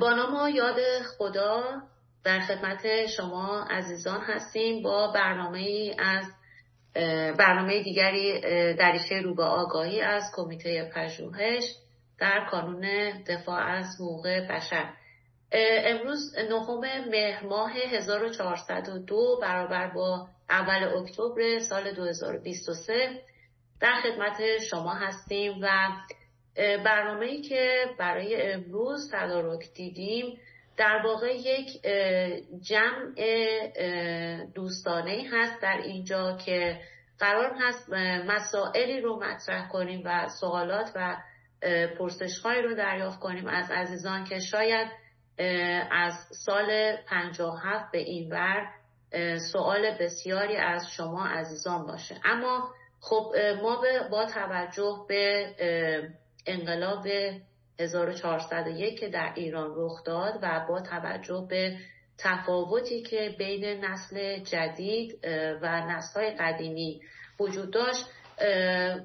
با نام و یاد خدا در خدمت شما عزیزان هستیم با برنامه دیگری دریچه رو به آگاهی از کمیته پژوهش در کانون دفاع از حقوق بشر. امروز 9 مهر ماه 1402 برابر با 1 اکتبر سال 2023 در خدمت شما هستیم و برنامه‌ای که برای امروز تدارک دیدیم در واقع یک جمع دوستانه‌ای هست در اینجا که قرار هست مسائلی رو مطرح کنیم و سوالات و پرسش‌هایی رو دریافت کنیم از عزیزان که شاید از سال 57 به این ور سوال بسیاری از شما عزیزان باشه. اما خب ما با توجه به انقلاب 1401 که در ایران رخ داد و با توجه به تفاوتی که بین نسل جدید و نسل‌های قدیمی وجود داشت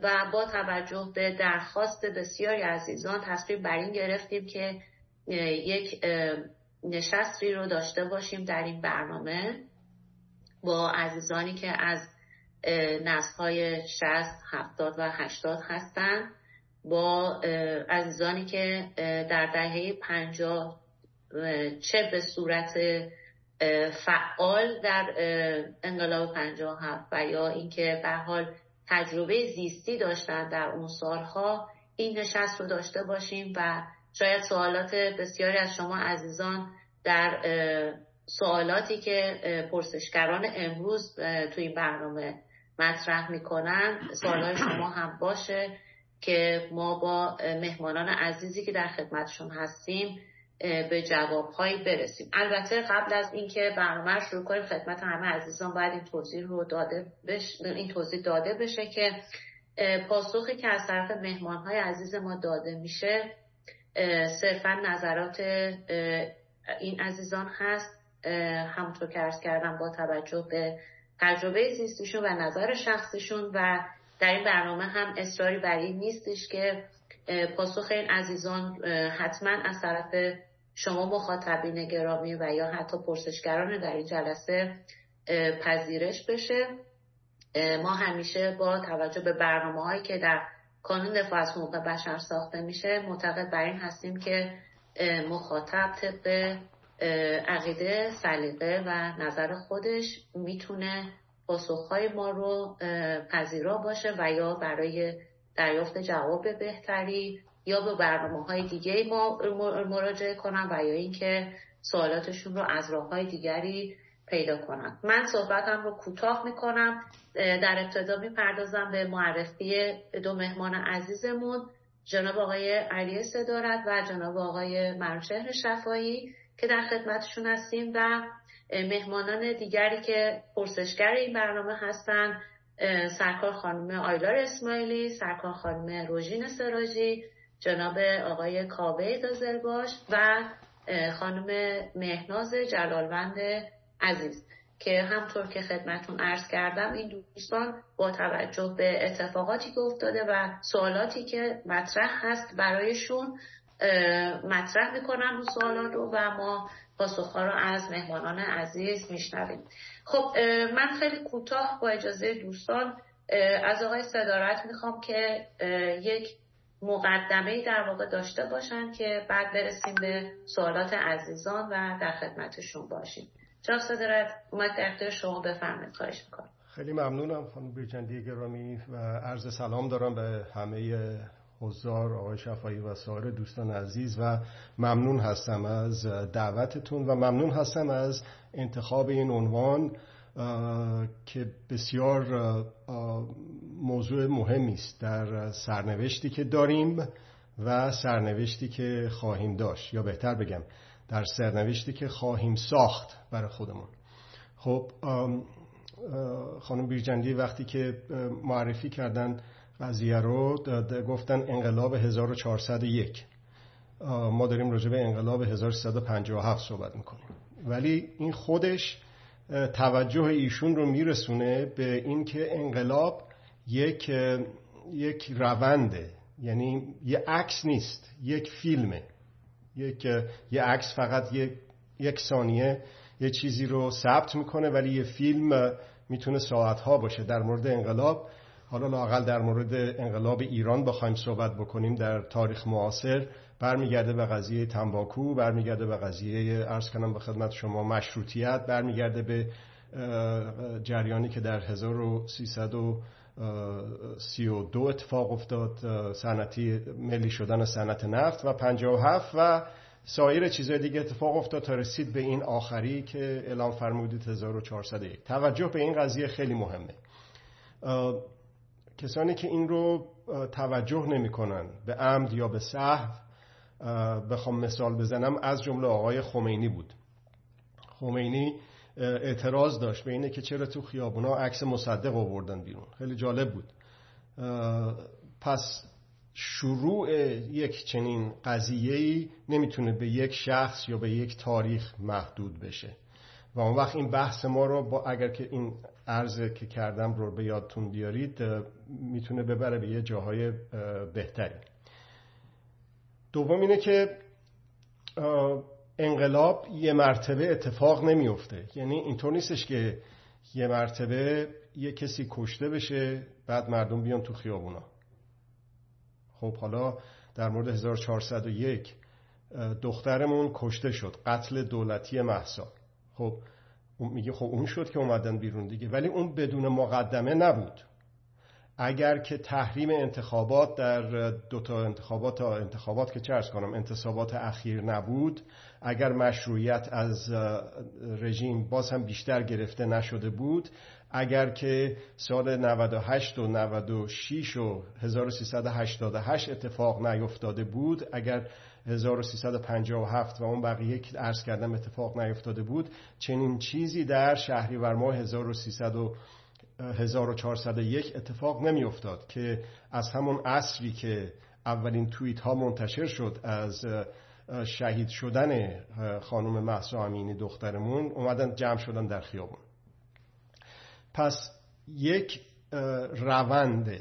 و با توجه به درخواست بسیاری عزیزان تصمیم بر این گرفتیم که یک نشستی رو داشته باشیم در این برنامه با عزیزانی که از نسل‌های 60، 70 و 80 هستند، با عزیزانی که در دهه 50 چه به صورت فعال در انقلاب 57 و یا اینکه به حال تجربه زیستی داشتن در اون سالها این نشست رو داشته باشیم و شاید سوالات بسیاری از شما عزیزان در سوالاتی که پرسشگران امروز توی این برنامه مطرح میکنن سوالات شما هم باشه که ما با مهمانان عزیزی که در خدمتشون هستیم به جوابهایی برسیم. البته قبل از اینکه برنامه شروع کنیم خدمت همه عزیزان باید این توضیح داده بشه که پاسخی که از طرف مهمانهای عزیز ما داده میشه صرفا نظرات این عزیزان هست، همونطور که عرض کردم با توجه به تجربه زیستیشون و نظر شخصیشون و در این برنامه هم اصراری بر این نیستش که پاسخ این عزیزان حتما از طرف شما مخاطبین گرامی و یا حتی پرسشگران در این جلسه پذیرش بشه. ما همیشه با توجه به برنامه‌هایی که در کانون دفاع از حقوق بشر ساخته میشه معتقد بر این هستیم که مخاطب طبق عقیده، سلیقه و نظر خودش میتونه پاسخهای ما رو پذیرا باشه و یا برای دریافت جواب بهتری یا به برنامه‌های دیگه ما مراجعه کنن و یا اینکه سوالاتشون رو از راه‌های دیگری پیدا کنن. من صحبتم رو کوتاه میکنم. در ابتدا میپردازم به معرفی 2 مهمان عزیزمون، جناب آقای علی صدارت و جناب آقای مهرشهر شفایی که در خدمتشون هستیم و مهمانان دیگری که پرسشگر این برنامه هستن، سرکار خانم آیلار اسماعیلی، سرکار خانم روژین سراجی، جناب آقای کابه دازل باش و خانم مهناز جلالوند عزیز که همطور که خدمتون عرض کردم این دوستان با توجه به اتفاقاتی که افتاده و سوالاتی که مطرح هست برایشون مطرح میکنن اون سوالات رو و ما پاسخها رو از مهمانان عزیز میشنویم. خب من خیلی کوتاه با اجازه دوستان از آقای صدارت میخوام که یک مقدمه‌ای در واقع داشته باشن که بعد برسیم به سوالات عزیزان و در خدمتشون باشیم. جناب صدارت اومد در اختیار شما، بفرمایید. خواهش میکنم. خیلی ممنونم خانم بریچندی گرامی و عرض سلام دارم به همه حضار آقای شفایی و سایر دوستان عزیز و ممنون هستم از دعوتتون و ممنون هستم از انتخاب این عنوان که بسیار موضوع مهمی است در سرنوشتی که داریم و سرنوشتی که خواهیم داشت، یا بهتر بگم در سرنوشتی که خواهیم ساخت برای خودمون. خب خانم بریچندی وقتی که معرفی کردن قضیه رو گفتن انقلاب 1401، ما داریم راجع به انقلاب 1357 صحبت میکنیم، ولی این خودش توجه ایشون رو میرسونه به این که انقلاب یک رونده، یعنی یه عکس نیست، یک فیلمه، یه عکس فقط یک ثانیه یه چیزی رو ثبت میکنه، ولی یه فیلم میتونه ساعتها باشه در مورد انقلاب. حالا لااقل در مورد انقلاب ایران بخوایم صحبت بکنیم در تاریخ معاصر، برمیگرده به قضیه تنباکو، برمیگرده به قضیه عرض کنم به خدمت شما مشروطیت، برمیگرده به جریانی که در 1332 اتفاق افتاد، صنعتی ملی شدن صنعت نفت، و 57 و سایر چیزهای دیگه اتفاق افتاد تا رسید به این آخری که اعلام فرمودید 1401. توجه به این قضیه خیلی مهمه. کسانی که این رو توجه نمی‌کنن به عمد یا به سهو، بخوام مثال بزنم، از جمله آقای خمینی بود. خمینی اعتراض داشت به اینه که چرا تو خیابونا عکس مصدق آوردن بیرون. خیلی جالب بود. پس شروع یک چنین قضیه‌ای نمیتونه به یک شخص یا به یک تاریخ محدود بشه. و اون وقت این بحث ما رو اگر که این عرض که کردم رو به یادتون بیارید، میتونه ببره به یه جاهای بهتری. دوم اینه که انقلاب یه مرتبه اتفاق نمیفته، یعنی اینطور نیستش که یه مرتبه یه کسی کشته بشه بعد مردم بیان تو خیابونا. خب حالا در مورد 1401 دخترمون کشته شد، قتل دولتی مهسا. خب میگه خب اون شد که اومدن بیرون دیگه، ولی اون بدون مقدمه نبود. اگر که تحریم انتخابات در دوتا انتخابات که چرس کنم انتصابات اخیر نبود، اگر مشروعیت از رژیم باز هم بیشتر گرفته نشده بود، اگر که سال 98 و 96 و 1388 اتفاق نیفتاده بود، اگر 1357 و اون بقیه که عرض کردم اتفاق نیفتاده بود، چنین چیزی در شهریور ماه 1401 اتفاق نمی افتاد که از همون عصری که اولین توییت ها منتشر شد از شهید شدن خانم مهسا امینی دخترمون، اومدن جمع شدن در خیابون. پس یک رونده،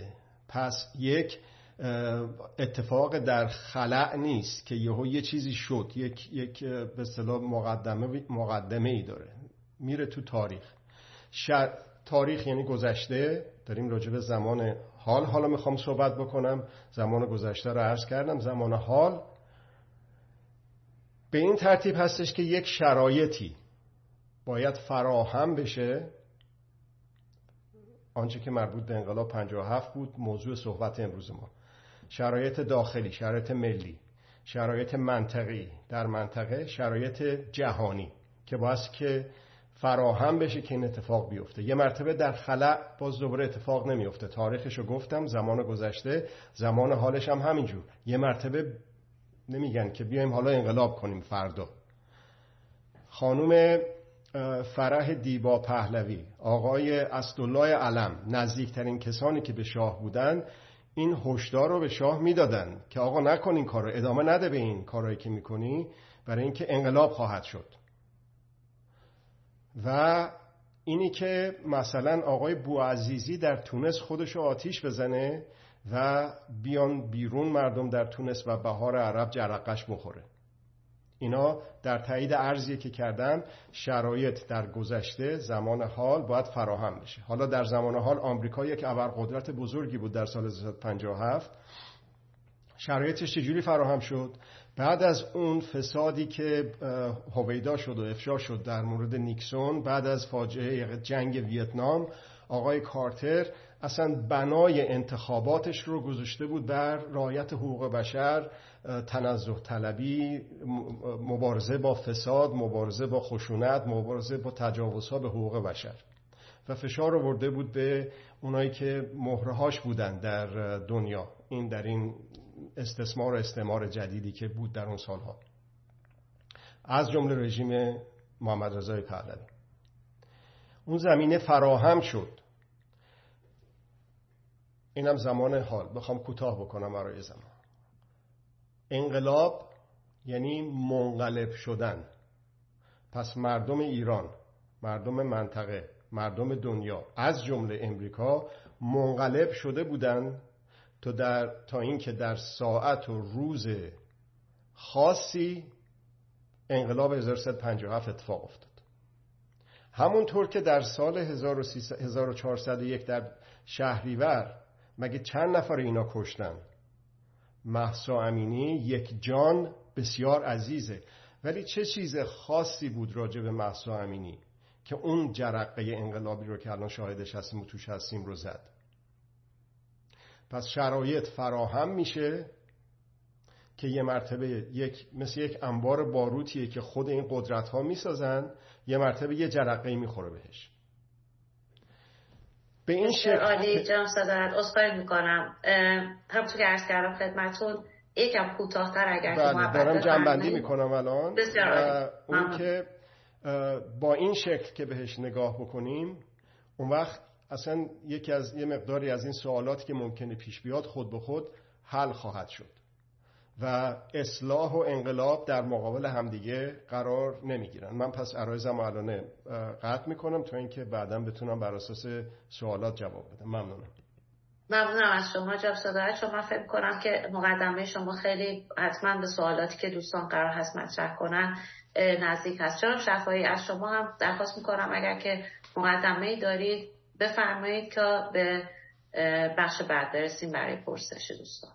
پس یک اتفاق در خلأ نیست که یهو یه چیزی شد، یک به اصطلاح مقدمه‌ای داره، میره تو تاریخ. تاریخ یعنی گذشته، داریم راجع به زمان حال حالا میخوام صحبت بکنم. زمان گذشته رو عرض کردم، زمان حال به این ترتیب هستش که یک شرایطی باید فراهم بشه. آنچه که مربوط به انقلاب 57 بود موضوع صحبت امروز ما، شرایط داخلی، شرایط ملی، شرایط منطقی در منطقه، شرایط جهانی که باید که فراهم بشه که این اتفاق بیفته. یه مرتبه در خلأ باز دوباره اتفاق نمیفته. تاریخشو گفتم، زمان گذشته، زمان حالش هم همینجور. یه مرتبه نمیگن که بیایم حالا انقلاب کنیم فردا. خانم فرح دیبا پهلوی، آقای اسدالله علم، نزدیکترین کسانی که به شاه بودن این هشدار رو به شاه میدادن که آقا نکن این کارو، ادامه نده به این کارایی که میکنی، برای اینکه انقلاب خواهد شد. و اینی که مثلا آقای بوعزیزی در تونس خودشو آتیش بزنه و بیان بیرون مردم در تونس و بهار عرب جرقش مخوره، اینا در تایید عرضیه که کردم، شرایط در گذشته زمان حال باید فراهم بشه. حالا در زمان حال آمریکا یک ابرقدرت بزرگی بود در سال 1957. شرایطش چجوری فراهم شد؟ بعد از اون فسادی که هویدا شد و افشا شد در مورد نیکسون، بعد از فاجعه جنگ ویتنام، آقای کارتر اصلا بنای انتخاباتش رو گذاشته بود بر رعایت حقوق بشر، تنزه طلبی، مبارزه با فساد، مبارزه با خشونت، مبارزه با تجاوزها به حقوق بشر، و فشار رو برده بود به اونایی که مهرهاش بودن در دنیا، این در این استثمار و استعمار جدیدی که بود در اون سالها، از جمله رژیم محمد رضا پهلوی. اون زمینه فراهم شد. اینم زمان حال. بخوام کوتاه بکنم برای زمان، انقلاب یعنی منقلب شدن. پس مردم ایران، مردم منطقه، مردم دنیا از جمله امریکا منقلب شده بودند تا اینکه در ساعت و روز خاصی انقلاب 1357 اتفاق افتاد. همونطور که در سال 1401 در شهریور مگه چند نفر اینا کشتن؟ مهسا امینی یک جان بسیار عزیزه، ولی چه چیز خاصی بود راجع به مهسا امینی که اون جرقه انقلابی رو که الان شاهدش هستیم و توش هستیم رو زد؟ پس شرایط فراهم میشه که یه مرتبه مثل یک انبار باروتیه که خود این قدرت ها میسازن، یه مرتبه یه جرقه‌ای میخوره بهش. به این شکل عالی جناب صدارت عذرخواهی میکنم، همونطور که عرض کردم خدمتتون یکم کوتاه‌تر اگر محبت دارم جنبندی میکنم الان. بسیار عالی. اون که با این شکل که بهش نگاه بکنیم، اون وقت اصلا یه مقداری از این سوالاتی که ممکنه پیش بیاد خود به خود حل خواهد شد و اصلاح و انقلاب در مقابل همدیگه قرار نمیگیرن. من پس عرایزم الان قطع میکنم تا اینکه بعداً بتونم بر اساس سوالات جواب بدم. ممنونم از شما جناب صدارت. شما فکر میکنم که مقدمه شما خیلی حتما به سوالاتی که دوستان قرار هست مطرح کنن نزدیک هست. جناب شفایی از شما هم درخواست میکنم اگر که مقدمه‌ای دارید بفرمایید که به بخش بعد برسیم برای پرسش دوستان.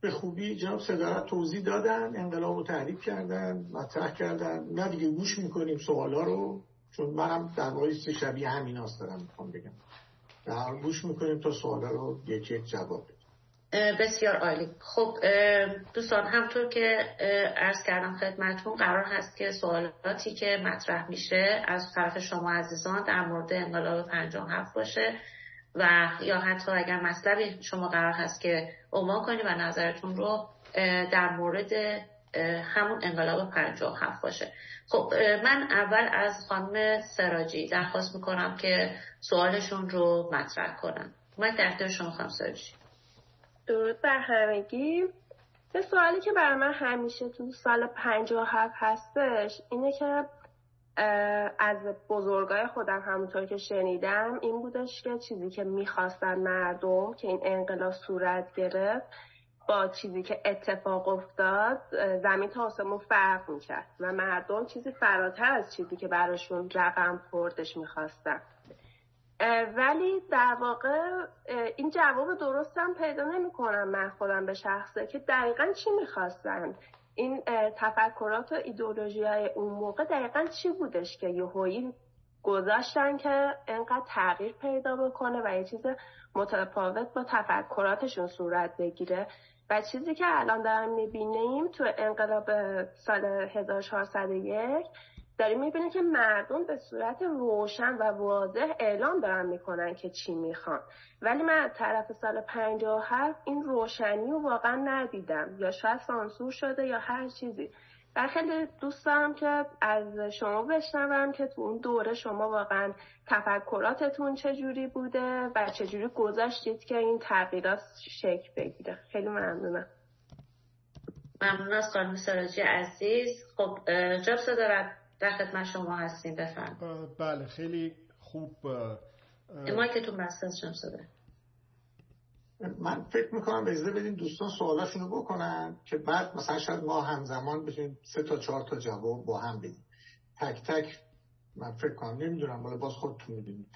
به خوبی جناب صدارت توضیح دادن، انقلاب رو تعریف کردن، مطرح کردن. ما دیگه گوش میکنیم سوالا رو، چون منم در واقع شبیه همین هاست دارم میخوام بگم. ما گوش میکنیم تا سوالا رو یک یک جواب بدیم. بسیار عالی. خب دوستان همطور که عرض کردم خدمتتون قرار هست که سوالاتی که مطرح میشه از طرف شما عزیزان در مورد انقلاب 57 باشه و یا حتی اگر مطلبی شما قرار هست که عنوان کنید و نظرتون رو در مورد همون انقلاب 57 باشه. خب من اول از خانم سراجی درخواست میکنم که سوالشون رو مطرح کنن. من در اختیار شما خانم سراجی. درود بر همگی. یه سوالی که برای من همیشه تو سال 57 هستش اینه که از بزرگای خودم همونطور که شنیدم این بودش که چیزی که میخواستن مردم که این انقلاب صورت گرفت با چیزی که اتفاق افتاد زمین تا آسمون فرق میکرد و مردم چیزی فراتر از چیزی که براشون رقم خوردش میخواستن، ولی در واقع این جواب درستم پیدا نمیکنم من خودم به شخصه که دقیقاً چی میخواستن، این تفکرات و ایدئولوژی‌های اون موقع دقیقاً چی بودش که یهویی گذاشتن که انقدر تغییر پیدا بکنه و یه چیز متفاوت با تفکراتشون صورت بگیره. و چیزی که الان داریم می‌بینیم تو انقلاب سال 1401 داریم می‌بینیم که مردم به صورت روشن و واضح اعلام دارن می‌کنن که چی می‌خوان، ولی من از طرف سال 57 این روشنی رو واقعا ندیدم، یا شاید سانسور شده یا هر چیزی. و خیلی دوست دارم که از شما بشنوم که تو اون دوره شما واقعا تفکراتتون چجوری بوده و چجوری گذاشتید که این تغییرات شکل بگیره. خیلی ممنونم. ممنون از خانم سراجی عزیز. خب جناب صدارت در خدمت شما هستیم، بفرمایید. بله خیلی خوب. مایکتون بسته است جناب صدارت. من فکر میکنم اجازه بدین دوستان سوالاشون رو بکنن که بعد مثلا شاید ما همزمان بشین 3 تا 4 تا جواب با هم بدیم تک تک. من فکر کنم نمیدونم، ولی باز خودتون میدونید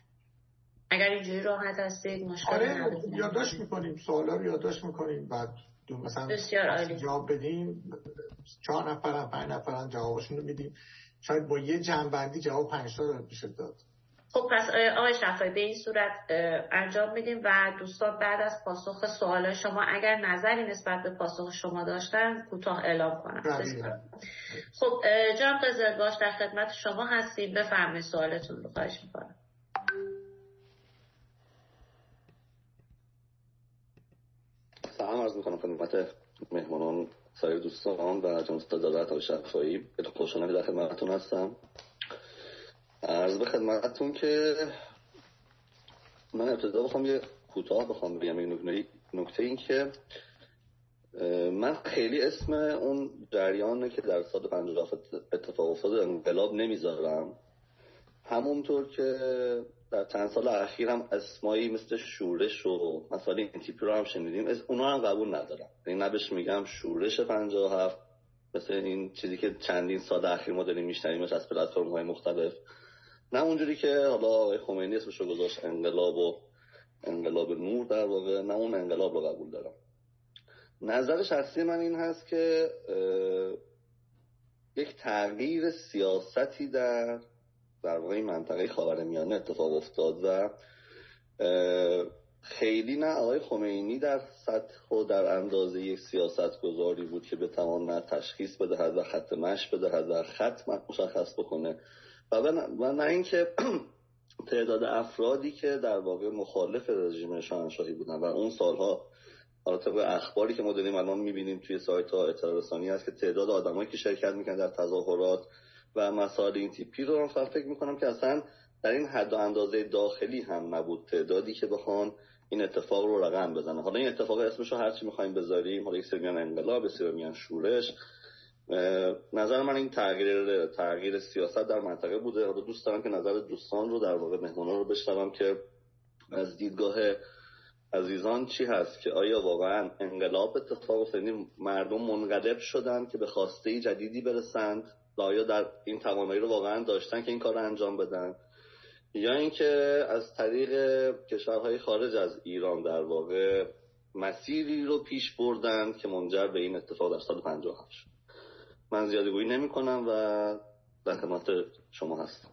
اگر اینجوری راحت هستید مشکلی نداره. یادداشت میکنیم سوالا رو، یادداشت میکنیم بعد مثلا جواب بدیم. 4 نفر 5 نفر جوابشون رو میدیم، شاید با یه جمع‌بندی جواب 5 تا داد بشه داد. خب پس آقای شفایی به این صورت انجام میدیم و دوستان بعد از پاسخ سوال شما اگر نظری نسبت به پاسخ شما داشتن کوتاه اعلام کنم. خب جناب قزل باش در خدمت شما هستیم، بفرمایید سوالتون رو. خواهش میکنم. سلام عرض میکنم خدمت مهمانان سایر دوستان و جناب صدارت آقای شفایی. به تو خوشحالم در خدمتتون هستم. عرض به خدمتتون که من ابتدا بخوام یه کوتاه بخوام بگم یک نکته، این که من خیلی اسم اون جریانه که در سال 57 اتفاق افتاد انقلاب نمیذارم، همونطور که در چند سال اخیر هم اسمایی مثل شورش و مسائل این تیپی رو هم شنیدیم، از اونا هم قبول ندارم. یعنی نبش میگم شورش 57 مثل این چیزی که چندین سال اخیر ما داریم میشنیمش از پلتفرم‌های مختلف، نه اونجوری که حالا آقای خمینی اسمشو گذاشت انقلاب و انقلاب نور در واقع، نه اون انقلاب رو قبول دارم. نظر شخصی من این هست که یک تغییر سیاستی در واقع این منطقه خاورمیانه اتفاق افتاد و خیلی نه آقای خمینی در سطح و در اندازه یک سیاستگذاری بود که بتواند تشخیص بدهد و خط مشی بدهد و خط مشخص بکنه و نه اینکه تعداد افرادی که در واقع مخالف رژیم شاهنشاهی بودن و اون سالها طبق اخباری که ما داریم الان میبینیم توی سایت‌ها اطلاع رسانی است که تعداد آدمایی که شرکت میکنن در تظاهرات و مسائل این تیپی رو من فکر میکنم که اصلا در این حد و اندازه داخلی هم نبود تعدادی که بخوان این اتفاق رو رقم بزنه. حالا این اتفاق اسمش رو هر چی می‌خوایم بذاریم، حالا یک سری میگن انقلاب، یک سری میگن شورش. نظر من این تغییر سیاست در منطقه بوده. حالا دوست دارم که نظر دوستان رو در واقع مهمونا رو بشنوم که از دیدگاه عزیزان چی هست که آیا واقعا انقلاب اتفاق افتاد، مردم منقلب شدن که به خواسته جدیدی برسند، آیا در این توانایی رو واقعا داشتن که این کار رو انجام بدن، یا اینکه از طریق کشورهای خارج از ایران در واقع مسیری رو پیش بردن که منجر به این اتفاق در سال 57 شد. من زیاده گویی نمی کنم و در خدمت شما هستم.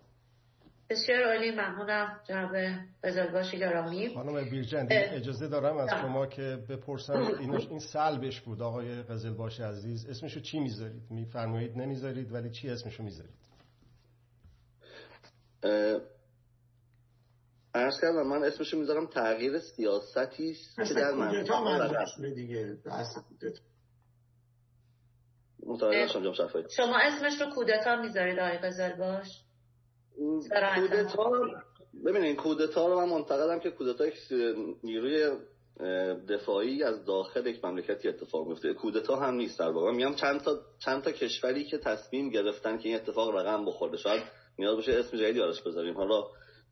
بسیار عالی، ممنونم جناب بزرگواری گرامی. خانم بریچندی اجازه دارم از شما که بپرسم این سلبش بود آقای قزلباش عزیز، اسمشو چی میذارید؟ میفرمایید نمیذارید ولی چی اسمشو میذارید؟ عرض کردم من اسمشو میذارم تغییر سیاستی که در منطقه دیگه اصلا کودتا. متوجه شدم جناب شفایی. شما اسمش رو کودتا میذارید آقای قزلباش؟ کودتا رو من منتقدم که کودتا یک نیروی دفاعی از داخل یک مملکتی اتفاق میفته. کودتا هم نیست در واقع. میگم چند تا کشوری که تصمیم گرفتن که این اتفاق رقم بخوره. شاید نیاز بشه اسم جدیدی براش بذاریم. حالا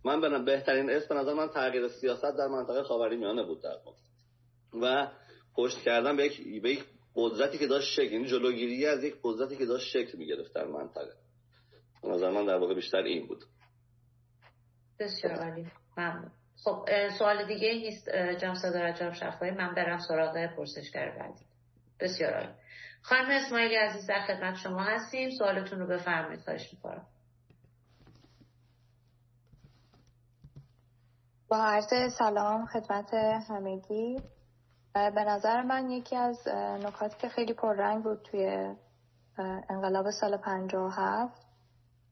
من بنام بهترین اسم به نظر من تغییر سیاست در منطقه خاورمیانه بود در واقع. و پشت کردن به یک قدرتی که داشت شکل، یعنی جلوگیری از یک قدرتی که داشت شکل می‌گرفت در منطقه. نظر من در واقع بیشتر این بود. بسیار عالی، ممنون. خب سوال دیگه نیست جناب صدارت جناب شفایی، من برم سراغ پرسشگر بعدی. بسیار عالی. خانم اسماعیلی عزیز در خدمت شما هستیم، سوالتون رو بفرمایید. خواهش می‌کنم. با عرض سلام خدمت همگی. به نظر من یکی از نکاتی که خیلی پررنگ بود توی انقلاب سال 57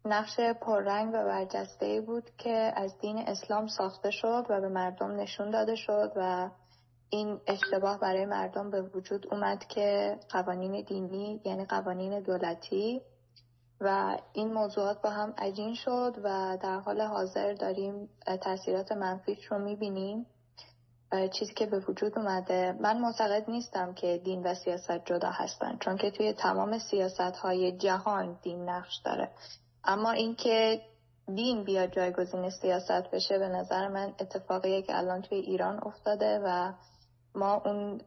نقش پررنگ و برجسته‌ای بود که از دین اسلام ساخته شد و به مردم نشون داده شد و این اشتباه برای مردم به وجود اومد که قوانین دینی یعنی قوانین دولتی و این موضوعات با هم عجین شد و در حال حاضر داریم تأثیرات منفیش رو می‌بینیم، چیزی که به وجود اومده. من معتقد نیستم که دین و سیاست جدا هستن، چون که توی تمام سیاست‌های جهان دین نقش داره، اما اینکه دین بیاد جایگزین سیاست بشه به نظر من اتفاقیه که الان توی ایران افتاده و ما اون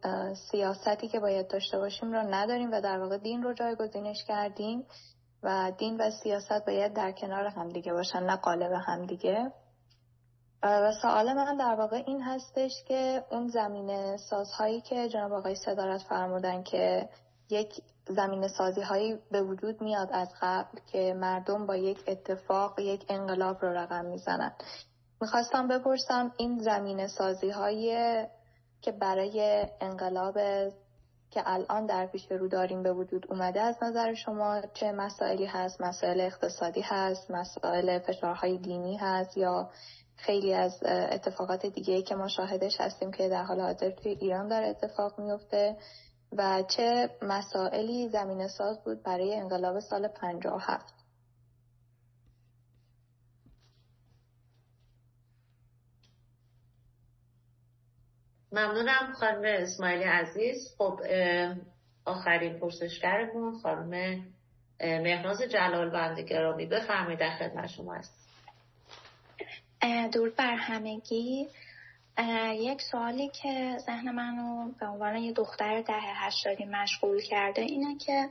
سیاستی که باید داشته باشیم رو نداریم و در واقع دین رو جایگزینش کردیم و دین و سیاست باید در کنار همدیگه باشن، نه قالب همدیگه. و سوال من در واقع این هستش که اون زمینه سازهایی که جناب آقای صدارت فرمودن که یک زمینه سازی هایی به وجود میاد از قبل که مردم با یک اتفاق یک انقلاب رو رقم میزنن، میخواستم بپرسم این زمینه سازی هایی که برای انقلاب که الان در پیش رو داریم به وجود اومده از نظر شما چه مسائلی هست؟ مسائل اقتصادی هست؟ مسائل فشارهای دینی هست؟ یا خیلی از اتفاقات دیگه‌ای که ما شاهدش هستیم که در حال حاضر توی ایران داره اتفاق میفته؟ و چه مسائلی زمینه ساز بود برای انقلاب سال 57؟ ممنونم خانم اسماعیلی عزیز. خب آخرین پرسشگرمون خانم مهناز جلالوند گرامی، بفرمایید در خدمت شما هستم. دور بر همگی. یک سوالی که ذهن منو به عنوان یه دختر دهه 80 مشغول کرده اینه که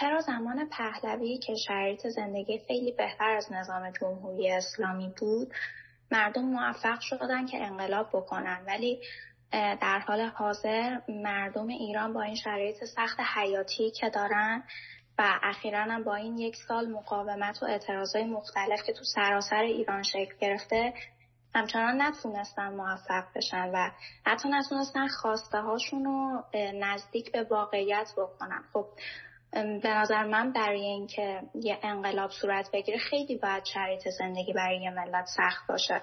چرا زمان پهلوی که شرایط زندگی خیلی بهتر از نظام جمهوری اسلامی بود مردم موفق شدن که انقلاب بکنن، ولی در حال حاضر مردم ایران با این شرایط سخت حیاتی که دارن و اخیراً هم با این یک سال مقاومت و اعتراضهای مختلف که تو سراسر ایران شکل گرفته همچنان نتونستن موفق بشن و حتی نتونستن خواسته هاشون رو نزدیک به واقعیت بکنن. خب به نظر من برای این که یه انقلاب صورت بگیره خیلی باید شرایط زندگی برای یه ملت سخت باشه.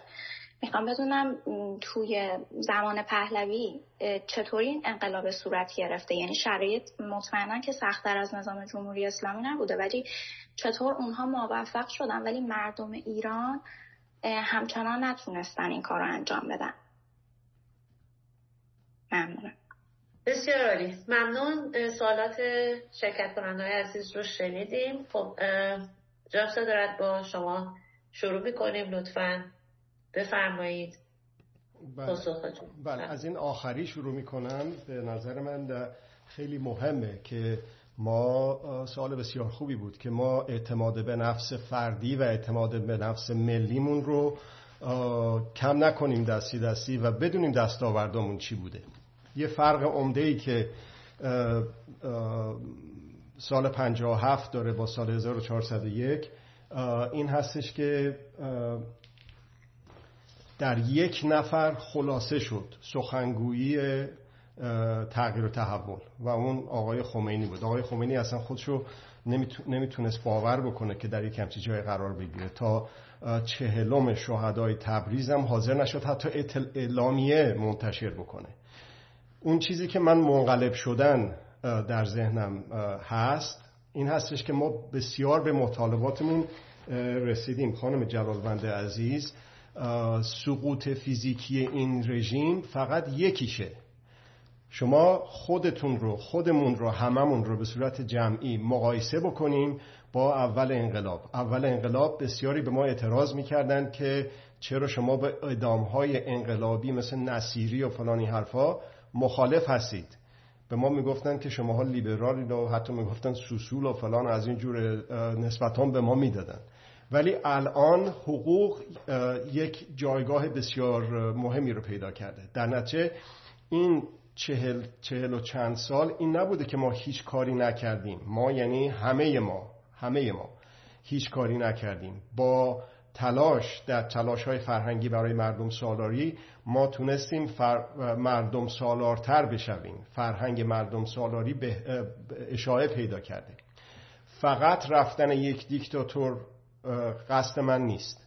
میخوام بدونم توی زمان پهلوی چطوری این انقلاب صورت گرفته؟ یعنی شرایط مطمئنا که سخت‌تر از نظام جمهوری اسلامی نبوده، ولی چطور اونها موفق شدن ولی مردم ایران همچنان نتونستن این کار رو انجام بدن؟ ممنونم. بسیار عالی. ممنون. سوالات شرکت کننده‌های عزیز رو شنیدیم. خب جناب صدارت با شما شروع می‌کنیم، لطفاً بفرمایید. بله از این آخری شروع می‌کنم. به نظر من خیلی مهمه که ما، سوال بسیار خوبی بود که ما اعتماد به نفس فردی و اعتماد به نفس ملیمون رو کم نکنیم دستی دستی و بدونیم دستاوردمون چی بوده. یه فرق عمده‌ای که سال 57 داره با سال 1401 این هستش که در یک نفر خلاصه شد سخنگویی تغییر و تحول و اون آقای خمینی بود. آقای خمینی اصلا خودشو نمیتونست باور بکنه که در یک همچین جای قرار بگیره. تا 40 شهدای تبریز هم حاضر نشد حتی اعلامیه منتشر بکنه. اون چیزی که من منقلب شدن در ذهنم هست این هستش که ما بسیار به مطالباتمون رسیدیم. خانم جلالوند عزیز، سقوط فیزیکی این رژیم فقط یکیشه. شما خودتون رو، خودمون رو، هممون رو به صورت جمعی مقایسه بکنیم با اول انقلاب. اول انقلاب بسیاری به ما اعتراض می‌کردن که چرا شما به اقدام‌های انقلابی مثل نصیری و فلانی حرفا مخالف هستید. به ما میگفتن که شماها لیبرالید و حتی میگفتن سوسول و فلان، از این جور نسبتان به ما میدادن. ولی الان حقوق یک جایگاه بسیار مهمی رو پیدا کرده. در نتیجه این 40 و چند سال این نبوده که ما هیچ کاری نکردیم. ما یعنی همه ما هیچ کاری نکردیم. با تلاش، در تلاش‌های فرهنگی برای مردم سالاری ما تونستیم مردم سالارتر بشویم. فرهنگ مردم سالاری به اشاعه پیدا کرده. فقط رفتن یک دیکتاتور قصد من نیست.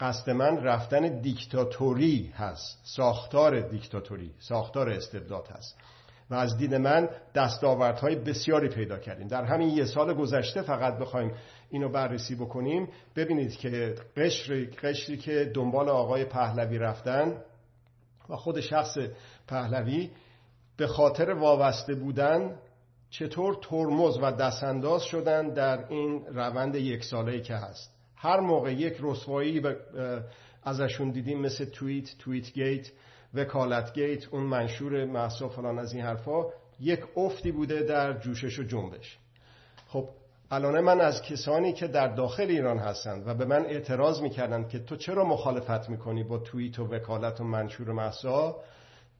قصد من رفتن دیکتاتوری هست، ساختار دیکتاتوری، ساختار استبداد هست و از دید من دستاوردهای بسیاری پیدا کردیم. در همین یه سال گذشته فقط بخوایم اینو بررسی بکنیم ببینید که قشری که دنبال آقای پهلوی رفتن و خود شخص پهلوی به خاطر وابسته بودن چطور ترمز و دستانداز شدن در این روند یک ساله‌ای که هست. هر موقع یک رسوایی ازشون دیدیم مثل توییت گیت، وکالت گیت، اون منشور مهسا فلان، از این حرفا یک افتی بوده در جوشش و جنبش. خب الان من از کسانی که در داخل ایران هستند و به من اعتراض میکردن که تو چرا مخالفت میکنی با توییت و وکالت و منشور مهسا،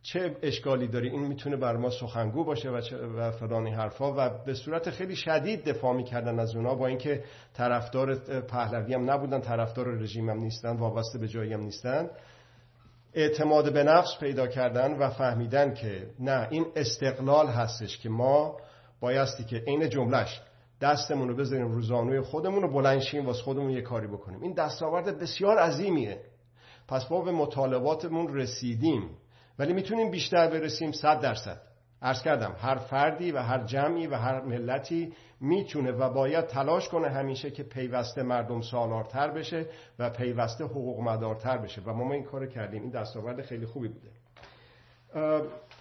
چه اشکالی داری، این میتونه بر ما سخنگو باشه و فلانی حرفا، و به صورت خیلی شدید دفاع میکردن از اونا با اینکه طرفدار پهلوی هم نبودن، طرفدار رژیم هم نیستن، وابسته به جایی هم نیستن، اعتماد به نفس پیدا کردن و فهمیدن که نه، این استقلال هستش که ما بایستی که عین جملهش دستمون رو بزنیم رو زانوی خودمون رو بلند شیم واسه خودمون یه کاری بکنیم. این دستاورد بسیار عظیمیه. پس ما به مطالباتمون رسیدیم ولی میتونیم بیشتر برسیم 100%. عرض کردم هر فردی و هر جمعی و هر ملتی میتونه و باید تلاش کنه همیشه که پیوسته مردم سالارتر بشه و پیوسته حقوق مدارتر بشه و ما این کارو کردیم. این دستاورد خیلی خوبی بوده.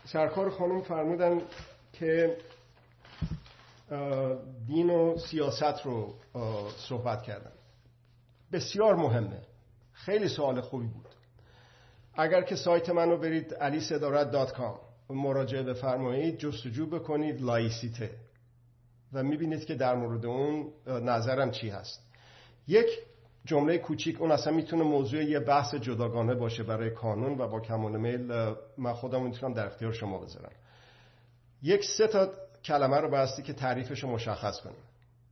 سرکار خانم فرمودن که دین و سیاست رو صحبت کردن. بسیار مهمه. خیلی سوال خوبی بود. اگر که سایت منو برید alisadarad.com مراجعه بفرمایید، جستجو بکنید لایسیته و میبینید که در مورد اون نظرم چی هست. یک جمله کوچیک، اون اصلا میتونه موضوع یه بحث جداگانه باشه برای کانون و با کمال میل من خودم میتونم در اختیار شما بذارم. یک سه تا کلمه رو بایستی که تعریفش رو مشخص کنیم.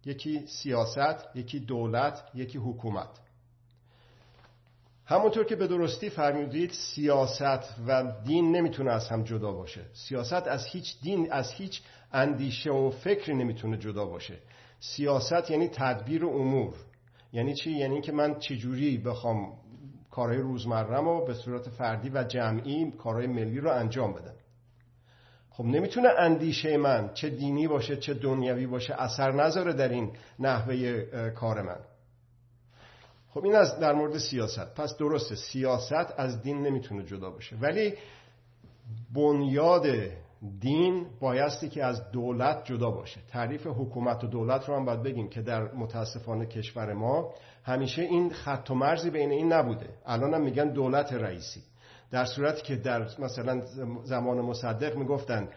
یکی سیاست، یکی دولت، یکی حکومت. همونطور که به درستی فرمودید سیاست و دین نمیتونه از هم جدا باشه. سیاست از هیچ دین، از هیچ اندیشه و فکری نمیتونه جدا باشه. سیاست یعنی تدبیر امور. یعنی چی؟ یعنی این که من چجوری بخوام کارهای روزمرم رو به صورت فردی و جمعی، کارهای ملی رو انجام بدم. خب نمیتونه اندیشه من چه دینی باشه چه دنیوی باشه اثر نذاره در این نحوه کار من. خب این از در مورد سیاست. پس درسته سیاست از دین نمیتونه جدا باشه، ولی بنیاد دین بایستی که از دولت جدا باشه. تعریف حکومت و دولت رو هم باید بگیم که در متاسفانه کشور ما همیشه این خط و مرزی بین این نبوده. الان هم میگن دولت رئیسی، در صورتی که در مثلا زمان مصدق میگفتن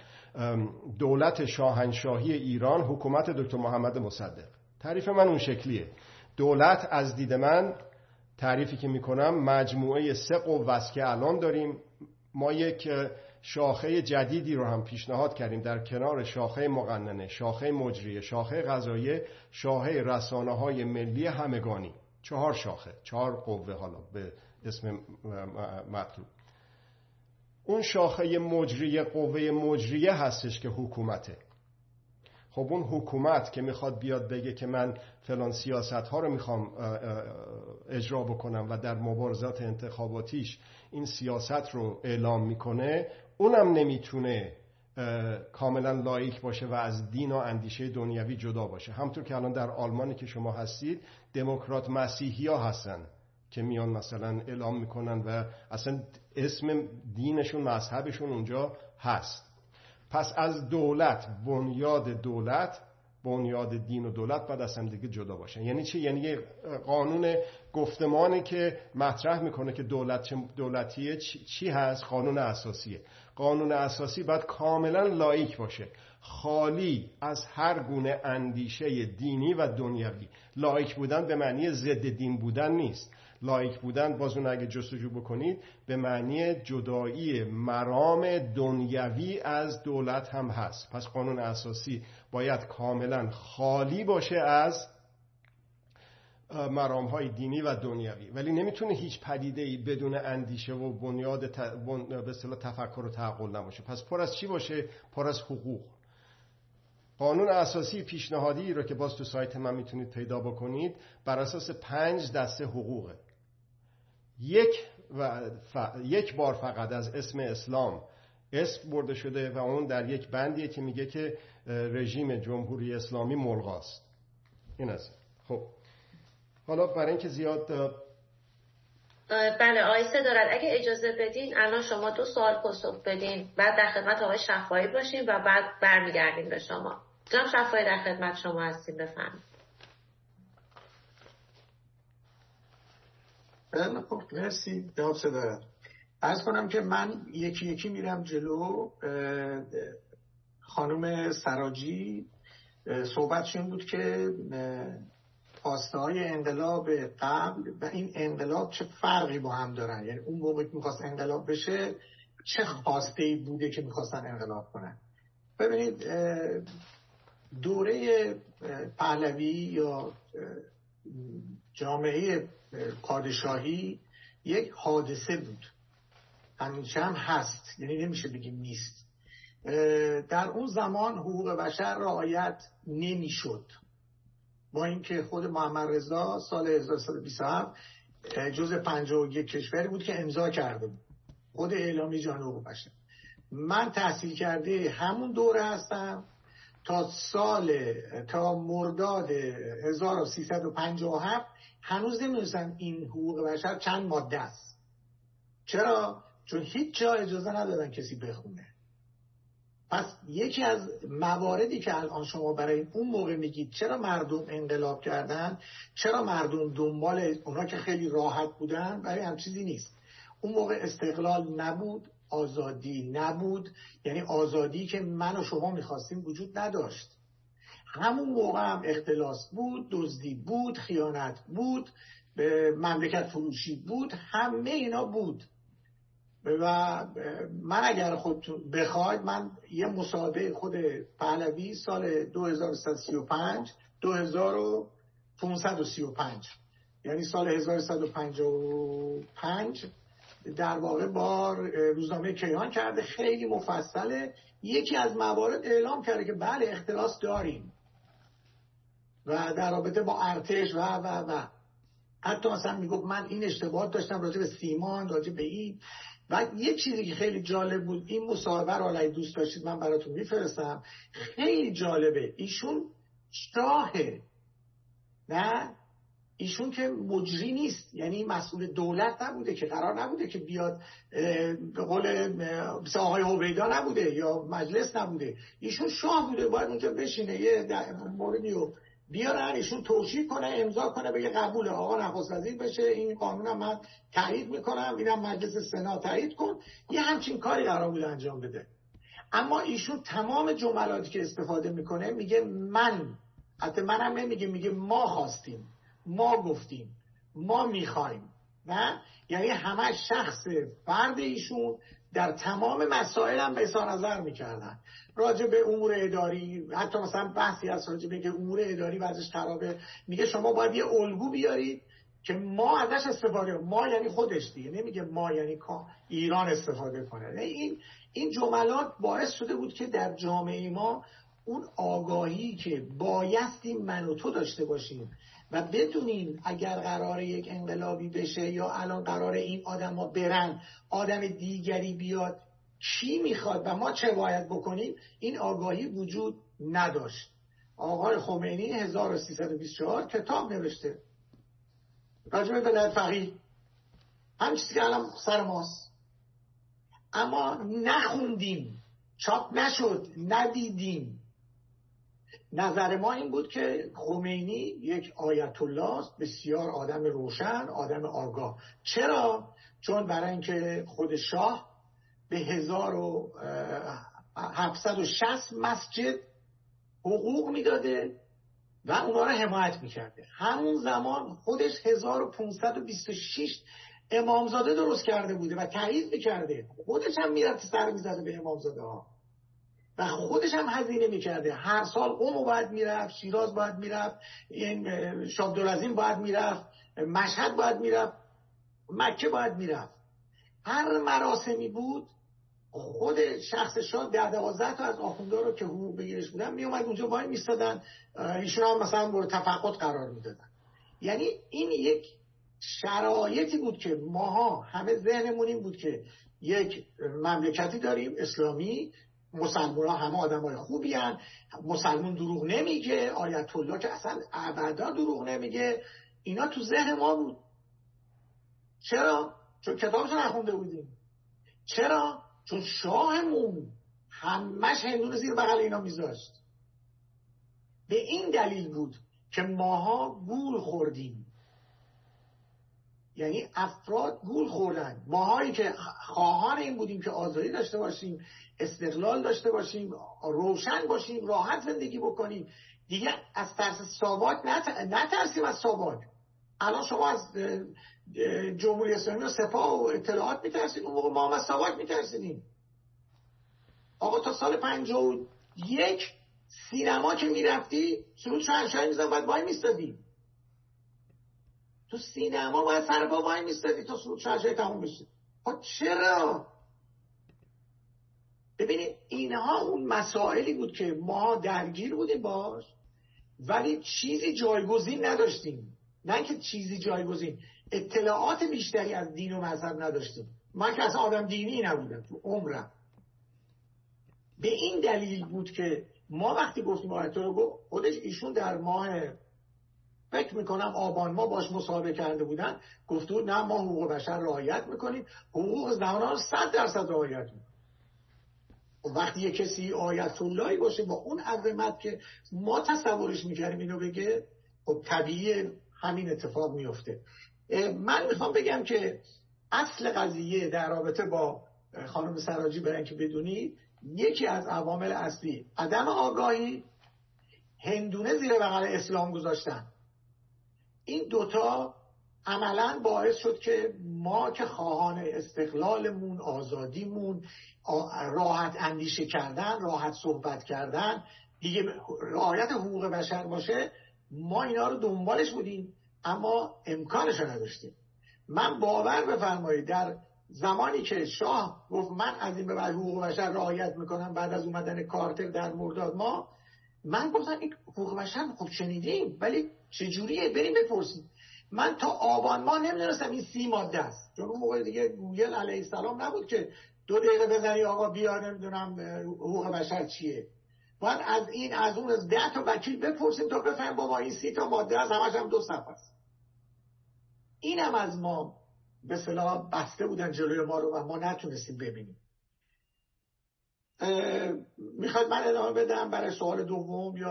دولت شاهنشاهی ایران حکومت دکتر محمد مصدق. تعریف من اون شکلیه. دولت از دید من، تعریفی که میکنم، مجموعه سه قوه که الان داریم. ما یک شاخه جدیدی رو هم پیشنهاد کردیم در کنار شاخه مقننه، شاخه مجریه، شاخه قضاییه، شاخه رسانه های ملی همگانی. 4 شاخه، 4 قوه حالا به اسم مطلوب. اون شاخه مجریه، قوه مجریه هستش که حکومته. خب اون حکومت که میخواد بیاد بگه که من فلان سیاست ها رو میخوام اجرا بکنم و در مبارزات انتخاباتیش این سیاست رو اعلام میکنه، اونم نمیتونه کاملا لایق باشه و از دین و اندیشه دنیوی جدا باشه. همونطور که الان در آلمانی که شما هستید دموکرات مسیحی ها هستن که میان مثلا اعلام میکنن و اصلا اسم دینشون مذهبشون اونجا هست. پس از دولت، بنیاد دولت، بنیاد دین و دولت بعد از هم دیگه جدا باشن. یعنی چی؟ یعنی قانون گفتمانی که مطرح میکنه که دولت دولتیه چی هست؟ قانون اساسیه. قانون اساسی باید کاملا لایق باشه، خالی از هر گونه اندیشه دینی و دنیوی. لایق بودن به معنی ضد دین بودن نیست. لایق بودن باز اون اگه جستجو بکنید به معنی جدایی مرام دنیوی از دولت هم هست. پس قانون اساسی باید کاملا خالی باشه از مرامهای دینی و دنیوی، ولی نمیتونه هیچ پدیده‌ای بدون اندیشه و بنیاد به اصطلاح تفکر و تعقل نباشه. پس پر از چی باشه؟ پر از حقوق. قانون اساسی پیشنهادی رو که باز تو سایت من میتونید پیدا بکنید بر اساس 5 دسته حقوقه. یک بار فقط از اسم اسلام اسم برده شده و اون در یک بندیه که میگه که رژیم جمهوری اسلامی ملغاست. این است. خب حالا برای اینکه زیاد بله آقای صدارت اگه اجازه بدین الان شما 2 سوال پاسخ بدین، بعد در خدمت آقای شفایی باشیم و بعد برمیگردیم به شما. جناب شفایی در خدمت شما هستیم، بفرمایید. خب مرسی جناب صدارت. عرض کنم که من یکی یکی میرم جلو. خانم سراجی صحبتش این بود که خواسته‌های انقلاب قبل و این انقلاب چه فرقی با هم دارن. یعنی اون موقع که می‌خواست انقلاب بشه چه خواسته‌ای بوده که می‌خواستن انقلاب کنن. ببینید دوره پهلوی یا جامعه پادشاهی یک حادثه بود، همیشه هم هست، یعنی نمیشه بگیم نیست. در اون زمان حقوق بشر رعایت نمی‌شد، با اینکه خود محمد رضا سال 1927 جزء 51 کشوری بود که امضا کرده بود خود اعلامیه جهانی حقوق بشر. من تحصیل کرده همون دوره هستم تا مرداد 1357 هنوز نمی‌دونستم این حقوق بشر چند ماده است. چرا؟ چون هیچ جا اجازه ندادن کسی بخونه. پس یکی از مواردی که الان شما برای اون موقع میگید چرا مردم انقلاب کردن، چرا مردم دنبال اونا که خیلی راحت بودن، برای هم چیزی نیست. اون موقع استقلال نبود، آزادی نبود، یعنی آزادی که من و شما میخواستیم وجود نداشت. همون موقع هم اختلاس بود، دزدی بود، خیانت بود، مملکت فروشی بود، همه اینا بود. و من اگر خودتون بخواید، من یه مصاحبه خود پهلوی سال 2535 یعنی سال 1155 در واقع با روزنامه کیهان کرده، خیلی مفصله. یکی از موارد اعلام کرده که بله اختلاس داریم و در رابطه با ارتش و حتی اصلا میگفت من این اشتباهات داشتم راجع به سیمان، راجع به این. و یه چیزی که خیلی جالب بود، این مصاحبه رو اگه دوست داشتید من براتون میفرستم، خیلی جالبه. ایشون شاهه، نه ایشون که مجری نیست، یعنی مسئول دولت نبوده که، قرار نبوده که بیاد، به قول مثل آقای حویدا نبوده یا مجلس نبوده، ایشون شاه بوده، باید اونجا بشینه یه موردی رو بیارن ایشون توشیح کنه، امضا کنه، بگه قبول، آقا نخست وزیر بشه، این قانونم من تایید میکنم، اینم مجلس سنا تایید کن. یه همچین کاری قرار بود انجام بده. اما ایشون تمام جملاتی که استفاده میکنه میگه من، حتی منم نمیگه، میگه ما خواستیم، ما گفتیم، ما میخوایم، نه؟ یعنی همه شخص فرد ایشون در تمام مسائل هم به اظهار نظر میکردن، راجع به امور اداری، حتی مثلا بحثی از راجع به امور اداری وضعش خرابه، میگه شما باید یه الگو بیارید که ما ازش استفاده کنیم. ما یعنی خودش دیگه، نمیگه ما یعنی ایران استفاده کنه. این جملات باعث شده بود که در جامعه ما اون آگاهی که بایستی من و تو داشته باشیم و بدونیم اگر قرار یک انقلابی بشه یا الان قرار این آدم ها برن، آدم دیگری بیاد، چی میخواد و ما چه باید بکنیم، این آگاهی وجود نداشت. آقای خمینی 1324 کتاب نوشته راجع به ولایت فقیه، همین چیزی که الان سر ماست، اما نخوندیم، چاپ نشد، ندیدیم. نظر ما این بود که خمینی یک آیت الله است، بسیار آدم روشن، آدم آگاه. چرا؟ چون برای اینکه خود شاه به 1760 مسجد حقوق میداده و اونا رو حمایت میکرده. همون زمان خودش 1526 امامزاده درست کرده بوده و تایید میکرده، خودش هم میرفت سر میزده به امامزاده ها و خودش هم هزینه میکرده. هر سال قم باید میرفت، شیراز باید میرفت، شابدالعظیم باید میرفت، مشهد باید میرفت، مکه باید میرفت. هر مراسمی بود خود شخص شاه 10-12 تا از آخونده رو که حقوق بگیرش بودن میومد اونجا باید میستادن، ایشون هم مثلا مورد تفقد قرار میدادن. یعنی این یک شرایطی بود که ماها همه ذهنمون این بود که یک مملکتی داریم اسلامی، مسلمان ها همه آدم های خوبی هن، مسلمان دروغ نمیگه، آیت الله که اصلا ابدا دروغ نمیگه. اینا تو ذهن ما بود. چرا؟ چون کتابشو نخونده بودیم. چرا؟ چون شاهمون همش هندون زیر بغل اینا میذاشت. به این دلیل بود که ماها گول خوردیم، یعنی افراد گول خوردن. ماهایی که خواهان این بودیم که آزادی داشته باشیم، استقلال داشته باشیم، روشن باشیم، راحت زندگی بکنیم، دیگه از ترس ساواک نترسیم. از ساواک الان شما از جمهوری اسلامی و سپاه و اطلاعات میترسید، اون موقع ما هم از ساواک میترسیدیم. آقا تا سال 51 سینما که میرفتی سرود شاهنشاهی میزن باید بایی میستادی، تو سینما باید سر با بایی میستادی تا سرود شاهنشاهی تموم بشه. چرا؟ ببینید اینها اون مسائلی بود که ما درگیر بودیم باش، ولی چیزی جایگزین نداشتیم. نه که چیزی جایگزین، اطلاعات بیشتری از دین و مذهب نداشتیم. من که اصلا آدم دینی نبودم تو عمرم. به این دلیل بود که ما وقتی گفتیم آیت الله رو، خودش ایشون در ماه فکر میکنم آبان ما باش مصاحبه کرده بودن، گفته بود نه ما حقوق بشر رعایت میکنیم، حقوق زنان 100% رعایت میکنیم. وقتی یه کسی آیت اللهی باشه با اون عظمت که ما تصورش می‌کردیم اینو بگه، خب طبیعیه همین اتفاق میفته. من میخوام بگم که اصل قضیه در رابطه با خانم سراجی، برای که بدونی، یکی از عوامل اصلی عدم آگاهی، هندونه زیر بغل اسلام گذاشتن، این دوتا عملا باعث شد که ما که خواهان استقلالمون، آزادیمون، راحت اندیشه کردن، راحت صحبت کردن، دیگه رعایت حقوق بشر باشه، ما اینا رو دنبالش بودیم اما امکانش رو نداشتیم. من باور بفرمایید در زمانی که شاه گفت من از این به بعد حقوق بشر رعایت میکنم، بعد از اومدن کارتر در مرداد ما، من گفتم این حقوق بشر خب شنیدیم ولی چجوریه، بریم بپرسیم. من تا آبان ما نمیدونستم این 30 ماده است، چون اون موقع دیگه گوگل علیه السلام نبود که 2 دقیقه بزنی آقا بیا نمیدونم حقوق بشر چیه. باید از این از اون از 10 تا وکیل بپرسیم تا بفهم بابا این 30 ماده از همش هم 2 صفحه است. اینم از ما به اصطلاح بسته بودن جلوی ما رو و ما نتونستیم ببینیم. میخواد من ادامه بدم برای سوال دوم یا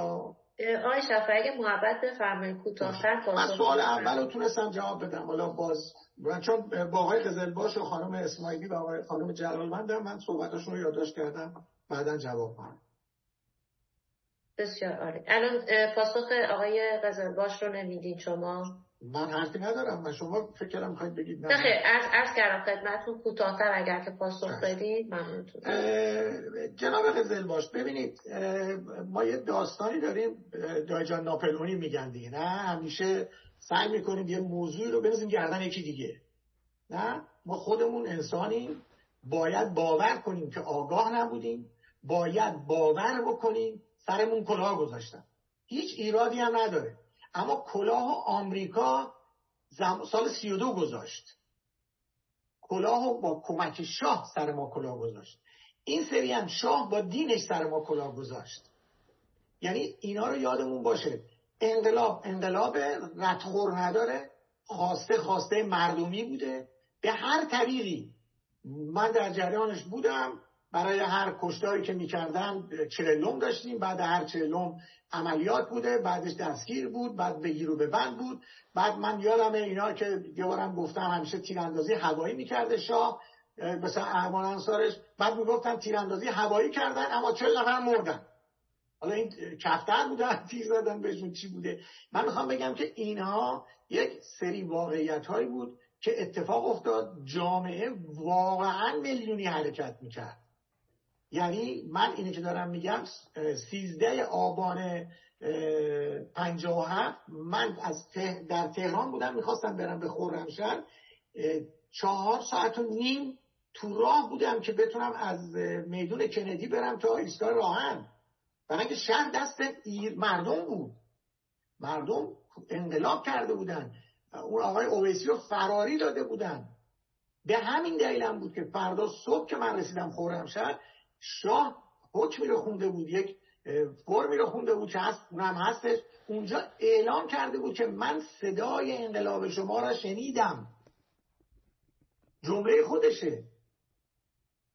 آقای شفایی اگه محبت بفرمایید کوتاه‌تر کنید؟ من سوال اول رو تونستم جواب بدم، حالا باز من چون با آقای قزلباش و خانم اسماعیلی و آقای خانم جلالوند من صحبتاشون رو یادداشت کردم، بعداً جواب میدم. بسیار عالی. الان پاسخ آقای قزلباش رو نمیدین شما؟ من حرفی ندارم، من شما فکر کردم می‌خواید بگید. نه خیر، عرض کردم خدمتتون کوتاه‌تر اگر که پاسخ بدید ممنونتون. جناب قزلباش ببینید ما یه داستانی داریم، دایجان ناپلئونی میگن دیگه، نه همیشه سعی میکنیم یه موضوعی رو بنزیم گردن یکی دیگه. نه ما خودمون انسانیم، باید باور کنیم که آگاه نبودیم، باید باور بکنیم سرمون کلاه گذاشتن، هیچ ایرادی هم نداره. اما کلاه آمریکا سال 32 گذاشت، کلاه با کمک شاه سر ما کلاه گذاشت، این سری هم شاه با دینش سر ما کلاه گذاشت. یعنی اینا رو یادمون باشه. انقلاب ردخور نداره، خواسته مردمی بوده به هر طریقی. من در جریانش بودم، برای هر کشتاری که می‌کردن 40 داشتیم، بعد هر 40 عملیات بوده، بعدش دستگیر بود، بعد بگیر و ببند بود. بعد من یادمه اینا که یه بارم گفتم همیشه تیراندازی هوایی می‌کرده شاه مثلا احوان انصارش، بعد می‌گفتن تیراندازی هوایی کردن اما 40 نفر مردن. حالا این کفتر بودن، تیر زدن بهشون، چی بوده؟ من می‌خوام بگم که اینها یک سری واقعیت‌هایی بود که اتفاق افتاد، جامعه واقعاً میلیونی حرکت می‌کرد. یعنی من اینی که دارم میگم 13 آبان 57 من در تهران بودم، میخواستم برم به خرمشهر، 4 ساعت و نیم تو راه بودم که بتونم از میدون کندی برم تا ایستگاه راهن، برای اینکه شهر دست مردم بود، مردم انقلاب کرده بودن، اون آقای اویسی رو فراری داده بودن. به همین دلیلم بود که فردا صبح که من رسیدم خرمشهر، شاه حکمی رو خونده بود، یک فرمی رو خونده بود که هست، اونم هستش، اونجا اعلام کرده بود که من صدای انقلاب شما را شنیدم، جمله خودشه.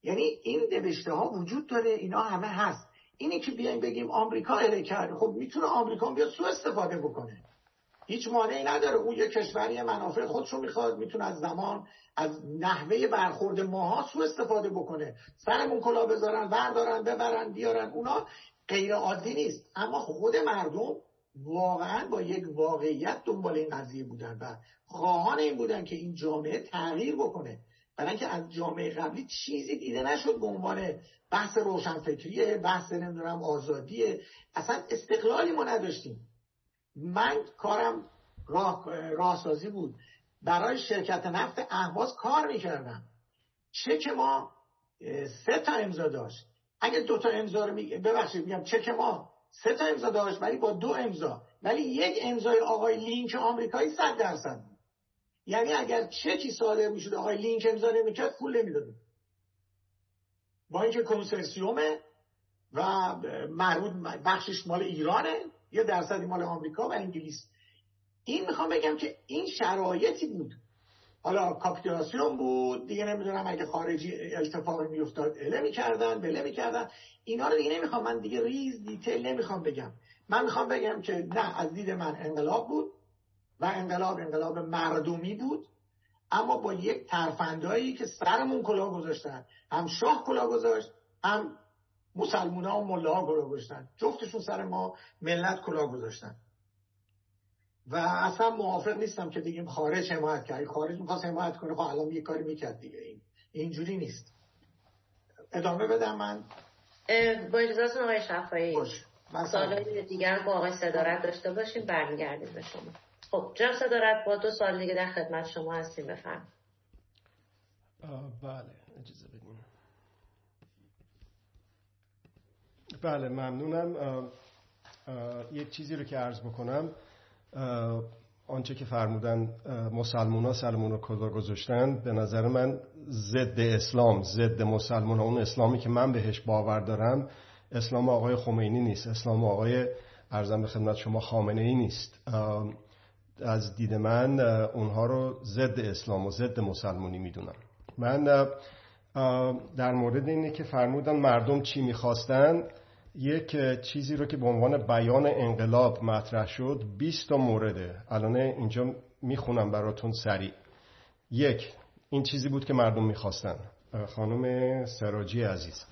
یعنی این نوشته ها وجود داره، اینا همه هست. اینی که بیایم بگیم آمریکا اله کرد، خب میتونه آمریکا بیا سوء استفاده بکنه، هیچ مانعی نداره، اون یک کشوری منافع خودش رو میخواد، میتونه از زمان، از نحوه برخورد ماها سوء استفاده بکنه، سرمون کلا بذارن، بردارن، ببرن، بیارن، اونا غیر عادی نیست. اما خود مردم واقعا با یک واقعیت دنبال این قضیه بودن و خواهان این بودن که این جامعه تغییر بکنه، برای اینکه از جامعه قبلی چیزی دیده نشد به عنوان بحث روشنفکریه، بحث نمیدونم آزادیه، اصلا استقلالی ما نداشتیم. من کارم راهسازی بود، برای شرکت نفت اهواز کار میکردم، چک ما 3 تا امضا داشت، اگه 2 تا امضا رو میگم چک ما 3 تا امضا داشت ولی با 2 امضا، ولی یک امضای آقای لینک آمریکایی 100% بود. یعنی اگر چکی صادر میشد آقای لینک امضا نمیکرد، پول نمیداد، با اینکه کنسرسیومه و مربوط بخشش مال ایرانه، یه درصدی مال آمریکا و انگلیس. این میخوام بگم که این شرایطی بود. حالا کاپیتولاسیون بود دیگه، نمیدونم اگه خارجی اتفاقی میافتاد اعلام می‌کردن، بله می‌کردن. اینا رو دیگه نمیخوام من دیگه ریز دیتیل نمیخوام بگم. من میخوام بگم که نه، از دید من انقلاب بود و انقلاب مردمی بود، اما با یک ترفندایی که سرمون کلاه گذاشتن، هم شاه کلاه گذاشت، هم مسلمونا و ملاها کلاه گذاشتن، جفتشون سر ما ملت کلاه گذاشتن. و اصلا موافق نیستم که دیگه خارج حمایت کنه. خارج می‌خواد حمایت کنه، خب الان یه کاری میکرد دیگه. اینجوری نیست. ادامه بدم من. با اجازهتون آقای شفایی. سوالای دیگر با آقای صدارت داشته باشیم، برمیگردیم به شما. خب جناب صدارت با دو سوال دیگه در خدمت شما هستیم، بفرمایید. بله، اجازه بدین. بله، ممنونم. یک چیزی رو که عرض بکنم، آنچه که فرمودن مسلمونا سرمون رو کلا گذاشتن، به نظر من ضد اسلام، ضد مسلمونا، اون اسلامی که من بهش باور دارم، اسلام آقای خمینی نیست، اسلام آقای عرضم به خدمت شما خامنه ای نیست. از دید من اونها رو ضد اسلام و ضد مسلمونی میدونم. من در مورد اینه که فرمودن مردم چی میخواستن، یک چیزی رو که به عنوان بیان انقلاب مطرح شد 20 تا مورده، الان اینجا میخونم براتون سریع. یک، این چیزی بود که مردم میخواستن. خانم سراجی عزیز،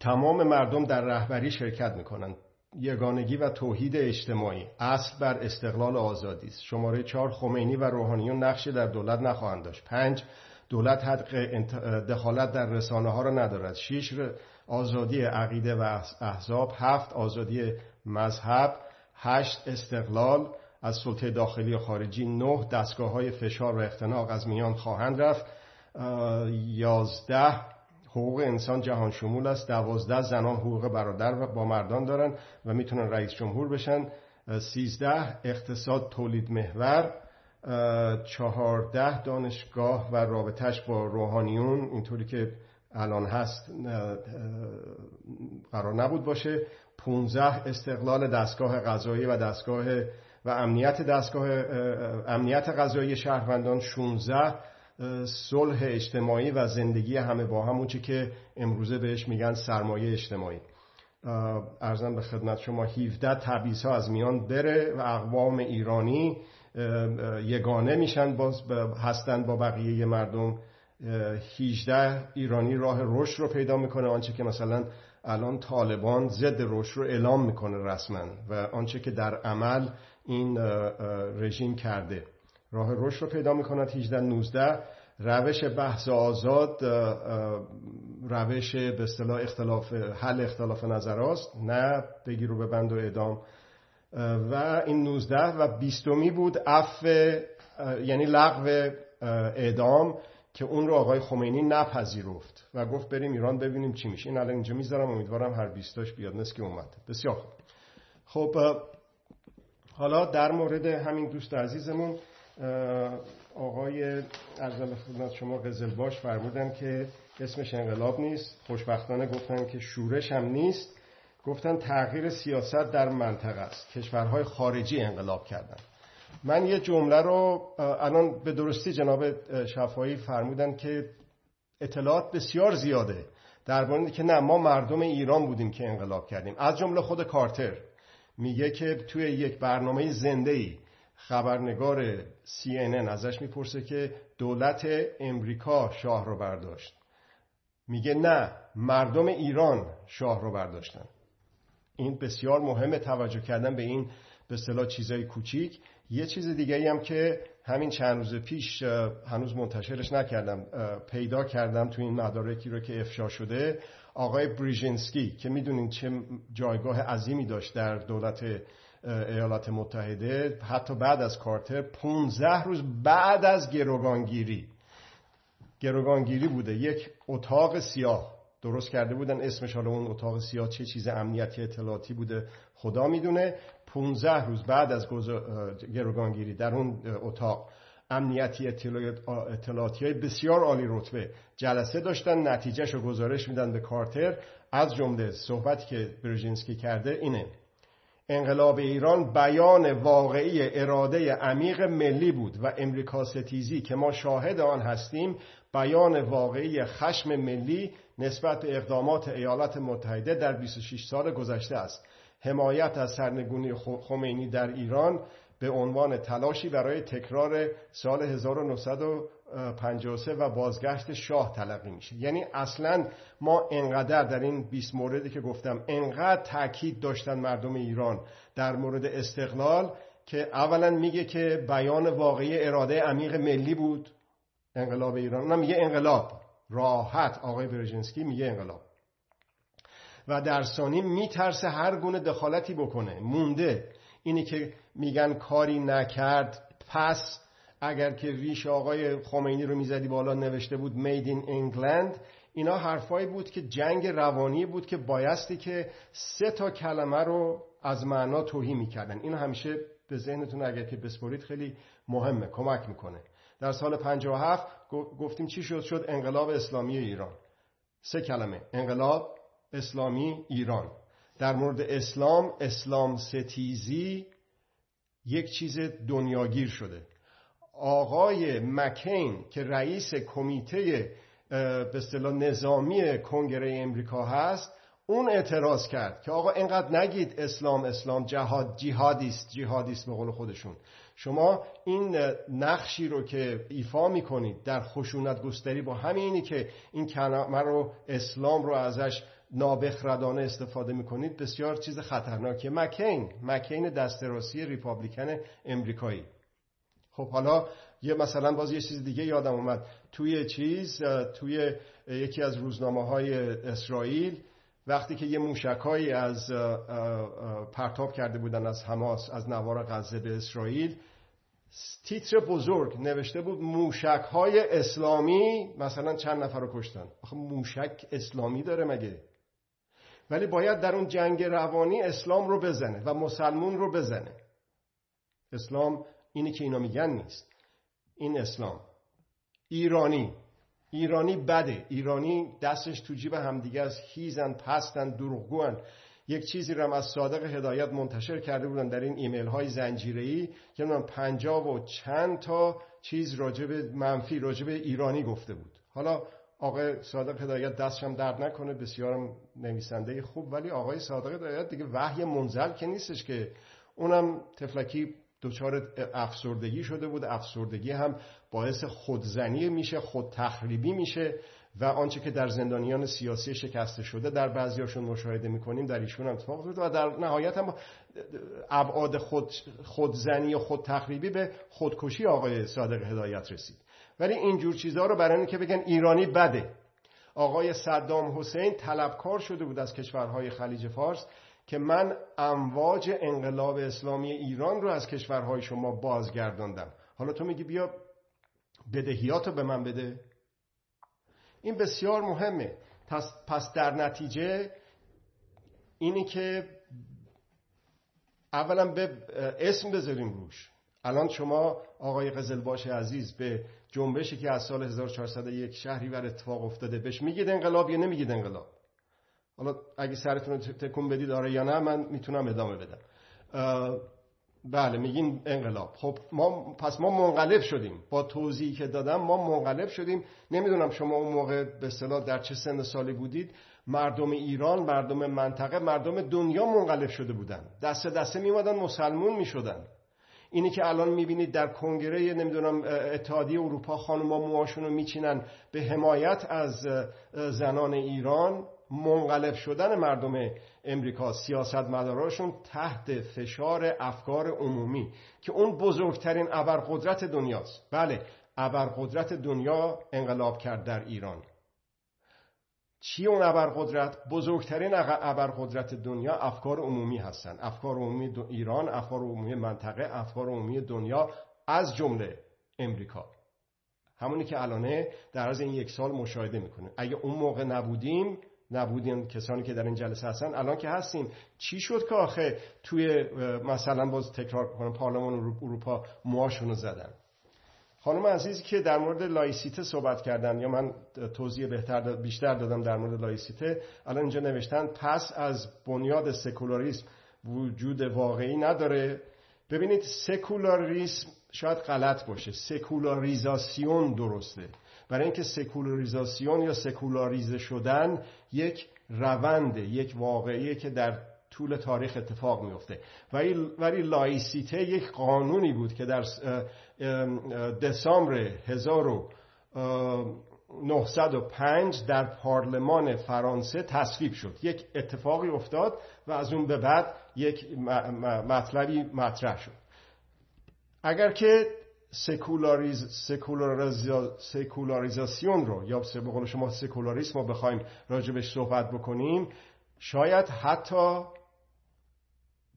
تمام مردم در رهبری شرکت میکنن، یگانگی و توحید اجتماعی اصل بر استقلال آزادی است. شماره 4، خمینی و روحانیون نقشی در دولت نخواهند داشت. 5، دولت حق دخالت در رسانه ها را ندارد. 6، آزادی عقیده و احزاب. 7، آزادی مذهب. 8، استقلال از سلطه داخلی و خارجی. 9، دستگاه های فشار و اختناق از میان خواهند رفت. 11، حقوق انسان جهان شمول است. 12، زنان حقوق برادر و با مردان دارن و میتونن رئیس جمهور بشن. 13، اقتصاد تولید محور. 14، دانشگاه و رابطهش با روحانیون اینطوری که الان هست قرار نبود باشه. 15، استقلال دستگاه قضایی و امنیت قضایی شهروندان. 16، صلح اجتماعی و زندگی همه با هم، اون چی که امروزه بهش میگن سرمایه اجتماعی. عرضم به خدمت شما 17، تبعیض ها از میان بره و اقوام ایرانی یگانه میشن هستن با بقیه مردم. 18، ایرانی راه رشد رو پیدا میکنه، آنچه که مثلا الان طالبان ضد رشد رو اعلام میکنه رسما و آنچه که در عمل این رژیم کرده، راه رشد رو پیدا میکنه. 18، 19، روش بحث آزاد، روش به اصطلاح حل اختلاف نظراست، نه بگیر و ببند و اعدام. و این 19 و 20می بود عفو، یعنی لغو اعدام، که اون رو آقای خمینی نپذیرفت و گفت بریم ایران ببینیم چی میشه. این الان اینجا میذارم، امیدوارم هر 20تاش بیاد، نسکی اومد. بسیار خب، حالا در مورد همین دوست عزیزمون آقای عرضم خدمت شما قزلباش فرمودن که اسمش انقلاب نیست، خوشبختانه گفتن که شورش هم نیست، گفتن تغییر سیاست در منطقه است، کشورهای خارجی انقلاب کردن. من یه جمله رو الان به درستی جناب شفایی فرمودن که اطلاعات بسیار زیاده درباره که نه، ما مردم ایران بودیم که انقلاب کردیم. از جمله خود کارتر میگه که توی یک برنامه زنده‌ای خبرنگار CNN ازش میپرسه که دولت امریکا شاه رو برداشت، میگه نه، مردم ایران شاه رو برداشتن. این بسیار مهمه، توجه کردن به این به اصطلاح چیزای کوچیک. یه چیز دیگه‌ای هم که همین چند روز پیش، هنوز منتشرش نکردم، پیدا کردم تو این مدارکی رو که افشا شده، آقای برژینسکی که میدونین چه جایگاه عظیمی داشت در دولت ایالات متحده، حتی بعد از کارتر 15 روز بعد از گروگانگیری بوده، یک اتاق سیاه درست کرده بودن، اسمش حالا اون اتاق سیاه چه چیز امنیتی اطلاعاتی بوده خدا میدونه. 15 روز بعد از گروگانگیری در اون اتاق امنیتی اطلاعاتی های بسیار عالی رتبه جلسه داشتن، نتیجهش رو گزارش میدن به کارتر. از جمله صحبتی که برژینسکی کرده اینه، انقلاب ایران بیان واقعی اراده عمیق ملی بود و امریکا ستیزی که ما شاهد آن هستیم بیان واقعی خشم ملی نسبت به اقدامات ایالات متحده در 26 سال گذشته است. حمایت از سرنگونی خمینی در ایران به عنوان تلاشی برای تکرار سال 1953 و بازگشت شاه تلقی میشه. یعنی اصلا ما انقدر در این 20 موردی که گفتم انقدر تاکید داشتن مردم ایران در مورد استقلال که اولا میگه که بیان واقعی اراده عمیق ملی بود انقلاب ایران، اونم میگه انقلاب راحت، آقای برژینسکی میگه انقلاب، و در ثانی میترسه هر گونه دخالتی بکنه. مونده اینی که میگن کاری نکرد، پس اگر که ریش آقای خمینی رو میزدی بالا نوشته بود Made in England، اینا حرفایی بود که جنگ روانی بود که بایستی که 3 کلمه رو از معنا توهی میکردن. این همیشه به ذهنتون اگر که بسپارید خیلی مهمه، کمک میکنه. در سال 57 گفتیم چی شد انقلاب اسلامی ایران، 3 کلمه، انقلاب اسلامی ایران. در مورد اسلام، اسلام ستیزی یک چیز دنیاگیر شده. آقای مکین که رئیس کمیته به اصطلاح نظامی کنگره امریکا هست، اون اعتراض کرد که آقا اینقدر نگید اسلام، جهاد جهادیست به قول خودشون. شما این نقشی رو که ایفا میکنید در خشونت گستری با همینی که این کلمه رو اسلام رو ازش نابخردانه استفاده میکنید بسیار چیز خطرناکیه. مکین دستراسی ریپابلیکن امریکایی. خب حالا یه مثلا باز یه چیز دیگه یادم اومد، توی یکی از روزنامه‌های اسرائیل وقتی که یه موشکایی از پرتاب کرده بودن از حماس از نوار غزه به اسرائیل، تیتر بزرگ نوشته بود موشک‌های اسلامی مثلا چند نفر رو کشتن. آخه موشک اسلامی داره مگه؟ ولی باید در اون جنگ روانی اسلام رو بزنه و مسلمون رو بزنه. اسلام اینی که اینا میگن نیست. این اسلام ایرانی بده، ایرانی دستش تو جیب همدیگه است، هیزن، پستن، دروغگوئن. یک چیزی رو هم از صادق هدایت منتشر کرده بودن در این ایمیل های زنجیره‌ای که من 50 و چند تا چیز راجب منفی راجب ایرانی گفته بود. حالا آقای صادق هدایت دستشم درد نکنه، بسیارم نویسنده خوب، ولی آقای صادق هدایت دیگه وحی منزل که نیستش که. اونم تفلکی دچار افسردگی شده بود، افسردگی هم باعث خودزنی میشه، خودتخریبی میشه و آنچه که در زندانیان سیاسی شکسته شده در بعضیاشون مشاهده میکنیم در ایشون هم اتفاق افتاد و در نهایت هم ابعاد خودزنی و خودتخریبی به خودکشی آقای صادق هدایت رسید. ولی اینجور چیزها رو برای اینکه بگن ایرانی بده. آقای صدام حسین طلبکار شده بود از کشورهای خلیج فارس که من امواج انقلاب اسلامی ایران رو از کشورهای شما بازگرداندم، حالا تو میگی بیا بدهیاتو به من بده. این بسیار مهمه. پس در نتیجه اینی که اولا به اسم بذاریم روش. الان شما آقای قزلباش عزیز به جنبشی که از سال 1401 شهریور اتفاق افتاده بهش میگید انقلاب یا نمیگید انقلاب؟ حالا اگه سرتون رو تکون بدید آره یا نه، من میتونم ادامه بدم. بله میگین انقلاب. خب پس ما منقلب شدیم. با توضیحی که دادم ما منقلب شدیم. نمیدونم شما اون موقع به اصطلاح در چه سن سالی بودید. مردم ایران، مردم منطقه، مردم دنیا منقلب شده بودن. دست دسته میومدن مسلمون میشدن. اینی که الان میبینید در کنگره نمیدونم اتحادیه اروپا خانوما موهاشون رو میچینن به حمایت از زنان ایران، منقلب شدن مردم امریکا، سیاستمداراشون تحت فشار افکار عمومی که اون بزرگترین ابرقدرت دنیاست. بله، ابرقدرت دنیا انقلاب کرد در ایران. چی اون ابرقدرت؟ بزرگترین ابرقدرت دنیا افکار عمومی هستن. افکار عمومی ایران، افکار عمومی منطقه، افکار عمومی دنیا، از جمله امریکا. همونی که الانه در از این 1 سال مشاهده میکنه. اگه اون موقع نبودیم کسانی که در این جلسه هستن، الان که هستیم چی شد که آخه توی مثلا باز تکرار کنم پارلمان اروپا موهاشونو زدن. خانم عزیزی که در مورد لایسیته صحبت کردن، یا من توضیح بیشتر دادم در مورد لایسیته، الان اینجا نوشتن پس از بنیاد سکولاریسم وجود واقعی نداره. ببینید سکولاریسم شاید غلط باشه، سکولاریزاسیون درسته، برای اینکه سکولاریزاسیون یا سکولاریزه شدن یک رونده، یک واقعیه که در طول تاریخ اتفاق میفته، ولی لایسیته یک قانونی بود که در دسامبر 1905 در پارلمان فرانسه تصویب شد. یک اتفاقی افتاد و از اون به بعد یک مطلبی مطرح شد. اگر که سکولاریزاسیون رو یا به قول شما سکولاریسم رو بخوایم راجبش صحبت بکنیم، شاید حتی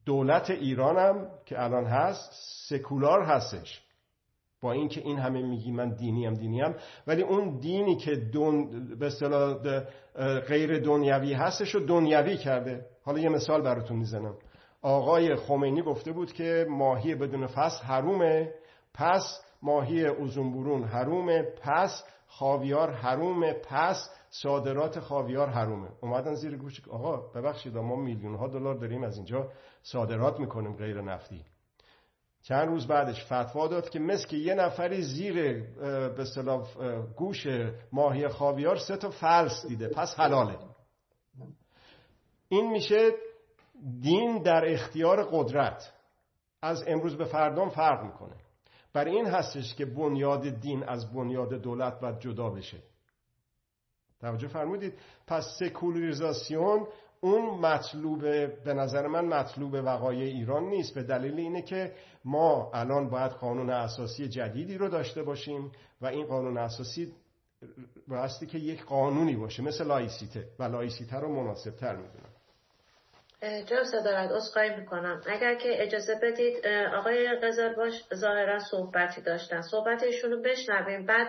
دولت ایرانم که الان هست سکولار هستش، با اینکه این همه میگی من دینیم، ولی اون دینی که به اصطلاح غیر دنیوی هستش رو دنیوی کرده. حالا یه مثال براتون میزنم. آقای خمینی گفته بود که ماهی بدون فصل حرومه، پس ماهی اوزونبورون حرومه، پس خاویار حرومه، پس صادرات خاویار حرومه. اومدن زیر گوش آقا ببخشید ما میلیون ها دلار داریم از اینجا صادرات میکنیم غیر نفتی. چند روز بعدش فتوا داد که مثل که یه نفری زیر به اصطلاح گوش ماهی خاویار 3 تا فلس دیده، پس حلاله. این میشه دین در اختیار قدرت، از امروز به فردا فرق میکنه. برای این هستش که بنیاد دین از بنیاد دولت باید جدا بشه. توجه فرمودید؟ پس سکولاریزاسیون اون مطلوب، به نظر من مطلوب وقایع ایران نیست، به دلیل اینه که ما الان باید قانون اساسی جدیدی رو داشته باشیم و این قانون اساسی بایستی که یک قانونی باشه مثل لایسیته، و لایسیته رو مناسب تر میدونم. جناب صدارت عذرخواهی میکنم، اگر که اجازه بدید آقای قزلباش ظاهرا صحبتی داشتن، صحبتشون رو بشنویم، بعد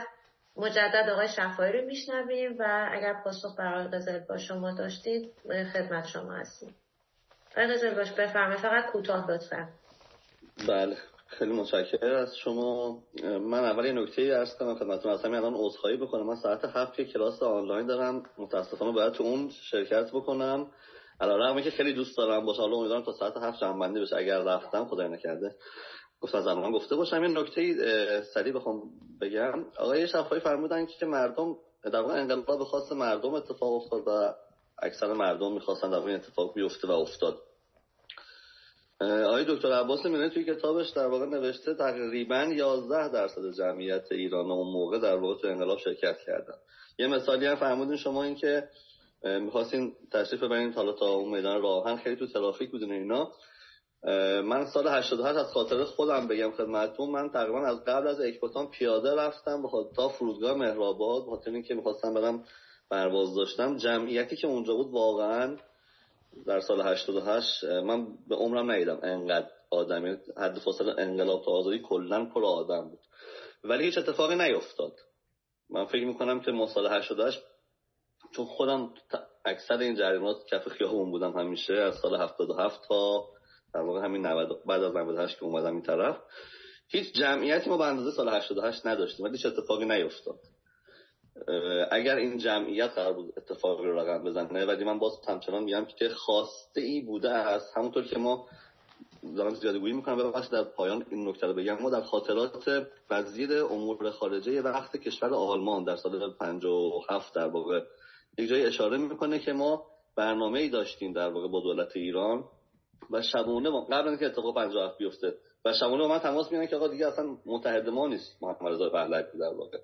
مجدد آقای شفایی رو میشنویم و اگر پاسخ برای قزلباش شما داشتید خدمت شما هستیم. آقای قزلباش بفرمایید، فقط کوتاه لطفا. بله خیلی متشکرم از شما. من اول یه نکته‌ای عرض کنم خدمتتون، اصلا الان عذرخواهی بکنم، من ساعت 7 کلاس آنلاین دارم، متاسفانه باید تو اون شرکت بکنم، علیرغم که خیلی دوست دارم باشه، حالا امیدوارم تا ساعت 7 جمع‌بندی بشه، اگر رفتم خدای نکرده گفتم زمان گفته باشم. یه نکته سریع بخوام بگم، آقای شفایی فرمودن که مردم در واقع انقلاب به خواست مردم اتفاق افتاد و اکثر مردم می‌خواستن در واقع اتفاق بیفته و افتاد. آقای دکتر عباس میلانی توی کتابش در واقع نوشته تقریباً 11% جمعیت ایران اون موقع در واقع تو انقلاب شرکت کردن. یه مثالی هم فرمودین شما، این که می‌خواستین تشریف ببرین حالا تا اون میدان راهن، خیلی تو ترافیک بودین اینا. من سال 88 از خاطر خودم بگم خدمتتون، من تقریبا از قبل از اکباتان پیاده رفتم تا فرودگاه مهرآباد، بخاطر اینکه می‌خواستم برم پرواز داشتم. جمعیتی که اونجا بود واقعاً در سال 88 من به عمرم ندیدم انقدر آدمی، حد فاصله انقلاب تا آزادی کلاً پر آدم بود، ولی هیچ اتفاقی نیفتاد. من فکر می‌کنم که ما سال 88، چون خودم اکثر این جریانات کف خیابون بودم همیشه، از سال 77 تا در واقع همین 90، بعد از 98 که اومدم این طرف، هیچ جمعیتی ما به اندازه سال 88 نداشتیم، ولی هیچ اتفاقی نیفتاد. اگر این جمعیت قرار بود اتفاقی رو رقم بزنه، ولی من باز همچنان میگم که خواسته ای بوده است، همونطور که ما دارم زیادگویی میکنم ببخشید در پایان این نکته رو بگم، ما در خاطرات وزیر امور خارجه وقت کشور آلمان در سال 57 در واقع یک جای اشاره میکنه که ما برنامه‌ای داشتیم در واقع با دولت ایران و شبونه قبل اینکه اتفاق 57 بیفته و شبونه با من تماس میگیرن که آقا دیگه اصلا متحد ما نیست محمد رضا پهلوی در واقع.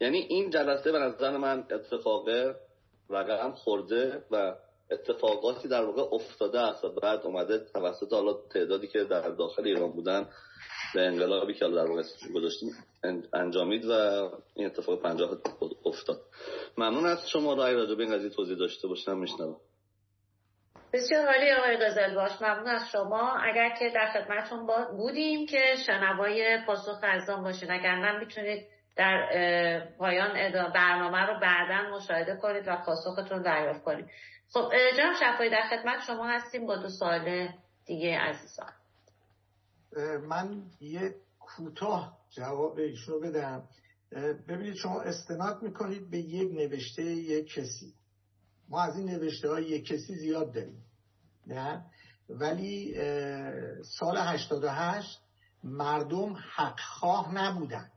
یعنی این جلسه به نظر من اتفاق رقم خورده و اتفاقاتی در واقع افتاده است و بعد اومده توسط حالا تعدادی که در داخل ایران بودن به انقلابی که در واقع گذاشتیم انجامید و این اتفاق 50 افتاد. ممنون از شما، رای راجع به این قضیه توضیح داشته باشم میشنوم. بسیار عالی آقای قزلباش، ممنون از شما. اگر که در خدمتتون بودیم که شنوای پاسخ ازم باشین، اگرنم میتونید در پایان برنامه رو بعداً مشاهده کنید و پاسختون رو دریافت کنید. خب جناب شفایی در خدمت شما هستیم با 2 سوال دیگه عزیزان. من یه کوتاه جواب ایشونو بدم. ببینید شما استناد میکنید به یک نوشته یک کسی، ما از این نوشته های یک کسی زیاد داریم، نه؟ ولی سال 88 مردم حقخواه نبودن،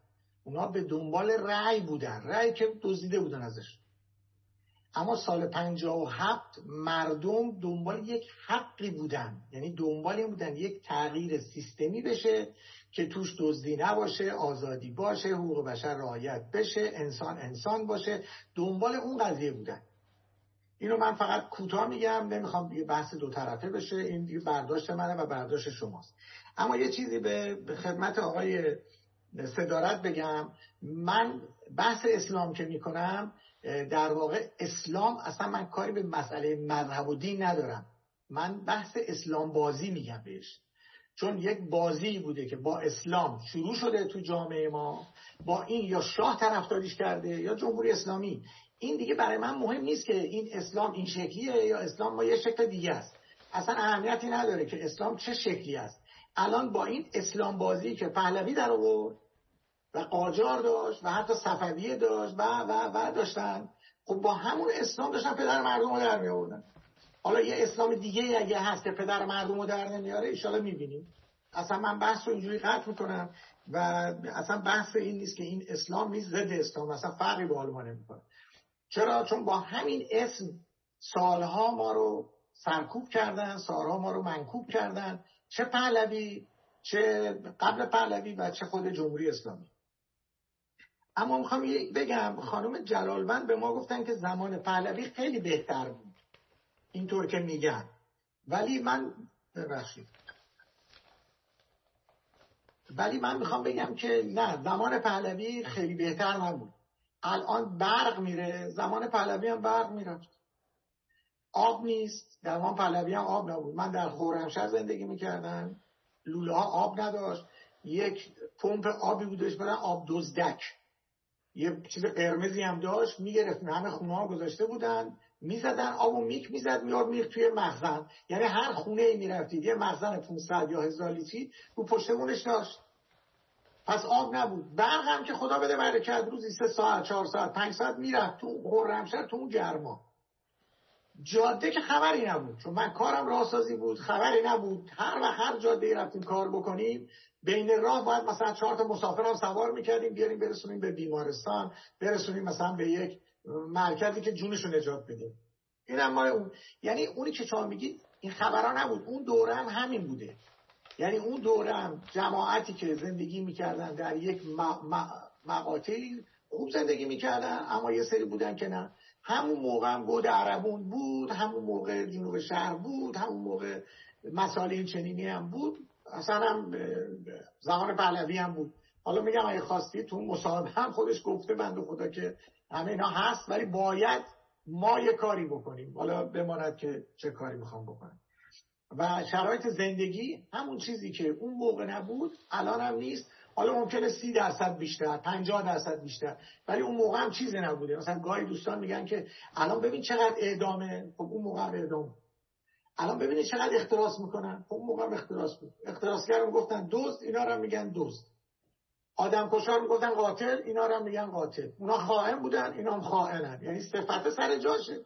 اونا به دنبال رأی بودن، رأی که دزدیده بودن ازش. اما سال 57 مردم دنبال یک حقی بودن، یعنی دنبال این بودن یک تغییر سیستمی بشه که توش دزدی نباشه، آزادی باشه، حقوق بشر رعایت بشه، انسان انسان باشه، دنبال اون قضیه بودن. اینو من فقط کوتاه میگم، نمیخوام یه بحث دو طرفه بشه، این دیگه برداشت منه و برداشت شماست. اما یه چیزی به خدمت آقای صدارت بگم، من بحث اسلام که میکنم در واقع اسلام، اصلا من کاری به مسئله مذهب و دین ندارم، من بحث اسلام بازی میگم بهش، چون یک بازی بوده که با اسلام شروع شده تو جامعه ما، با این یا شاه طرفداریش کرده یا جمهوری اسلامی. این دیگه برای من مهم نیست که این اسلام این شکلیه یا اسلام با یه شکل دیگه است، اصلا اهمیتی نداره که اسلام چه شکلی است. الان با این اسلام بازی که پهلوی در آورد و قاجار داشت و حتی صفویه داشت و داشتن، خب با همون اسلام داشتن پدر مردم رو در می آوردن. حالا یه اسلام دیگه اگه هست که پدر مردم رو در نمیاره ان شاءالله میبینیم. اصلا من بحث رو اینجوری قطع میکنم و اصلا بحث این نیست که این اسلام نیست ضد اسلام، اصلا فرقی با حال ما نمیکنه. چرا؟ چون با همین اسم سالها ما رو سرکوب کردن، سالها ما رو منکوب کردن، چه پهلوی، چه قبل پهلوی و چه خود جمهوری اسلامی. اما میخوام بگم خانم جلالوند به ما گفتن که زمان پهلوی خیلی بهتر بود، اینطور که میگن، ولی من میخوام بگم که نه، زمان پهلوی خیلی بهتر نبود. الان برق میره، زمان پهلوی هم برق میره، آب نیست، زمان پهلوی هم آب نبود. من در خرمشهر زندگی میکردم، لوله ها آب نداشت، یک پمپ آبی بودش برای آب دزدک، یه چیز قرمزی هم داشت، میگرفت، همه خونه ها گذاشته بودن، میزدن آبو میک میزد میارد میرد توی مخزن. یعنی هر خونه ای میرفتید یه مخزن 500 یا 1000 لیتری رو پشتمونش داشت. پس آب نبود، برق هم که خدا بده برکت، روزی 3 ساعت 4 ساعت 5 ساعت میرفت تو خرمشهر تو اون گرما. جاده که خبری نبود، چون من کارم راهسازی بود، خبری نبود. هر جاده‌ای رفتیم کار بکنیم، بین راه باید مثلا 4 تا مسافر هم سوار میکردیم بیاریم برسونیم به بیمارستان، برسونیم مثلا به یک مرکزی که جونشو نجات بده. اینم ما اون، یعنی اونی که شما میگید این خبرا نبود. اون دوره هم همین بوده، یعنی اون دوره هم جماعتی که زندگی میکردن در یک مقاطعی خوب زندگی میکردن، اما یه سری بودن که نه. همون موقع هم گود عربون بود، همون موقع جنوب شهر بود، همون موقع مسائل این چنینی هم بود، اصلا هم زمان پهلوی هم بود. حالا میگم اگه خواستی تو مصاحبه هم خودش گفته بنده خدا که همه اینا هست، ولی باید ما یه کاری بکنیم، حالا بماند که چه کاری میخوام بکنم. و شرایط زندگی همون چیزی که اون موقع نبود الان هم نیست. حالا ممکنه 30% بیشتر، 50% بیشتر، ولی اون موقع هم چیزی نبوده. مثلا گاهی دوستان میگن که الان ببین چقدر اعدامه، خب اون موقع اعدام. الان ببینید چقدر اختراس میکنن، خب اون موقع هم اختراس بود. اختراسگرا میگفتن دزد، اینا رو هم میگن دزد. آدمکشا میگفتن قاتل، اینا رو هم میگن قاتل. اونا خائن بودن، اینا هم خائنن. یعنی صفت سر جاشه.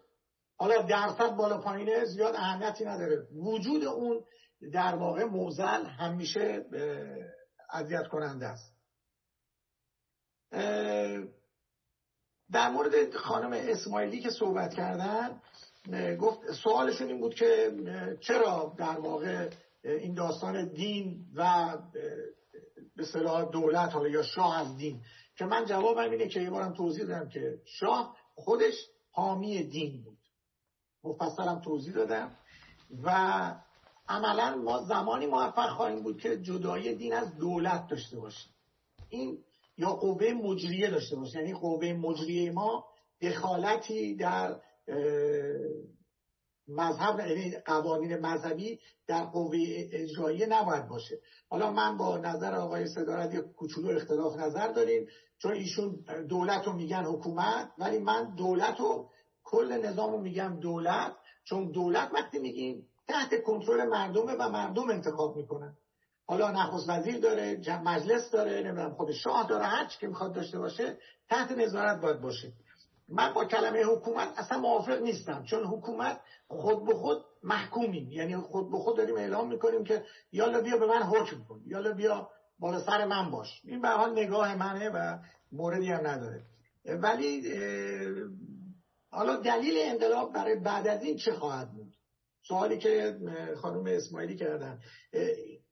حالا درصد بالا پایینه زیاد اهمیتی نداره، وجود اون در واقع موزل همیشه اذیت کننده است. در مورد خانم اسماعیلی که صحبت کردن، گفت سوالشون این بود که چرا در واقع این داستان دین و به اصطلاح دولت، حالا یا شاه از دین، که من جوابم اینه که یه بارم توضیح دادم که شاه خودش حامی دین بود، مفصلم توضیح دادم. و عملا ما زمانی موفق خواهیم بود که جدای دین از دولت داشته باشیم، این یا قوه مجریه داشته باشیم، یعنی قوه مجریه ما دخالتی در مذهب، یعنی قوانین مذهبی در قوه اجرایی نباید باشه. حالا من با نظر آقای صدارت یک کوچولو اختلاف نظر داریم، چون ایشون دولت رو میگن حکومت، ولی من دولت رو، کل نظام رو میگم دولت، چون دولت وقتی میگیم تحت کنترل مردمه و مردم انتخاب میکنن. حالا نخست وزیر داره، مجلس داره، نمیدونم خود شاه داره، هر چی که میخواد داشته باشه تحت نظارت باید باشه. من با کلمه حکومت اصلا موافق نیستم، چون حکومت خود به خود محکومیم، یعنی خود به خود داریم اعلام میکنیم که یالا بیا به من حکم کن، یالا بیا بالا سر من باش. این به هر حال نگاه منه و موردی هم نداره. ولی حالا دلیل انقلاب برای بعد از این چه خواهد بود؟ سوالی که خانم اسماعیلی کردن.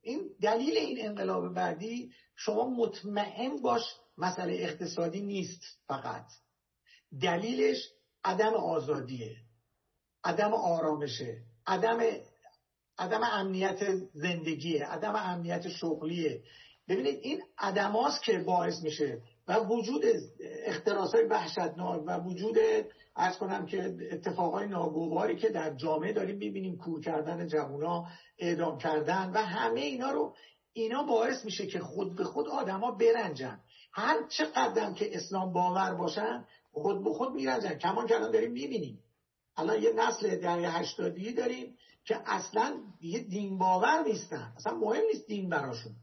این دلیل این انقلاب بعدی، شما مطمئن باش مسئله اقتصادی نیست، فقط دلیلش عدم آزادیه، عدم آرامشه، عدم امنیت زندگیه، عدم امنیت شغلیه. ببینید این عدم هاست که باعث میشه و وجود اختراسای وحشتناک و وجود عرض کنم که اتفاقای ناگواری که در جامعه داریم میبینیم، کور کردن جوونا، اعدام کردن و همه اینا رو، اینا باعث میشه که خود به خود آدما برنجن. هر چه قدم که اسلام باور باشن خود به خود میرنجن. کمان که الان داریم میبینیم، الان یه نسل دهه 80 داریم که اصلا یه دین باور نیستن، اصلا مهم نیست دین براشون،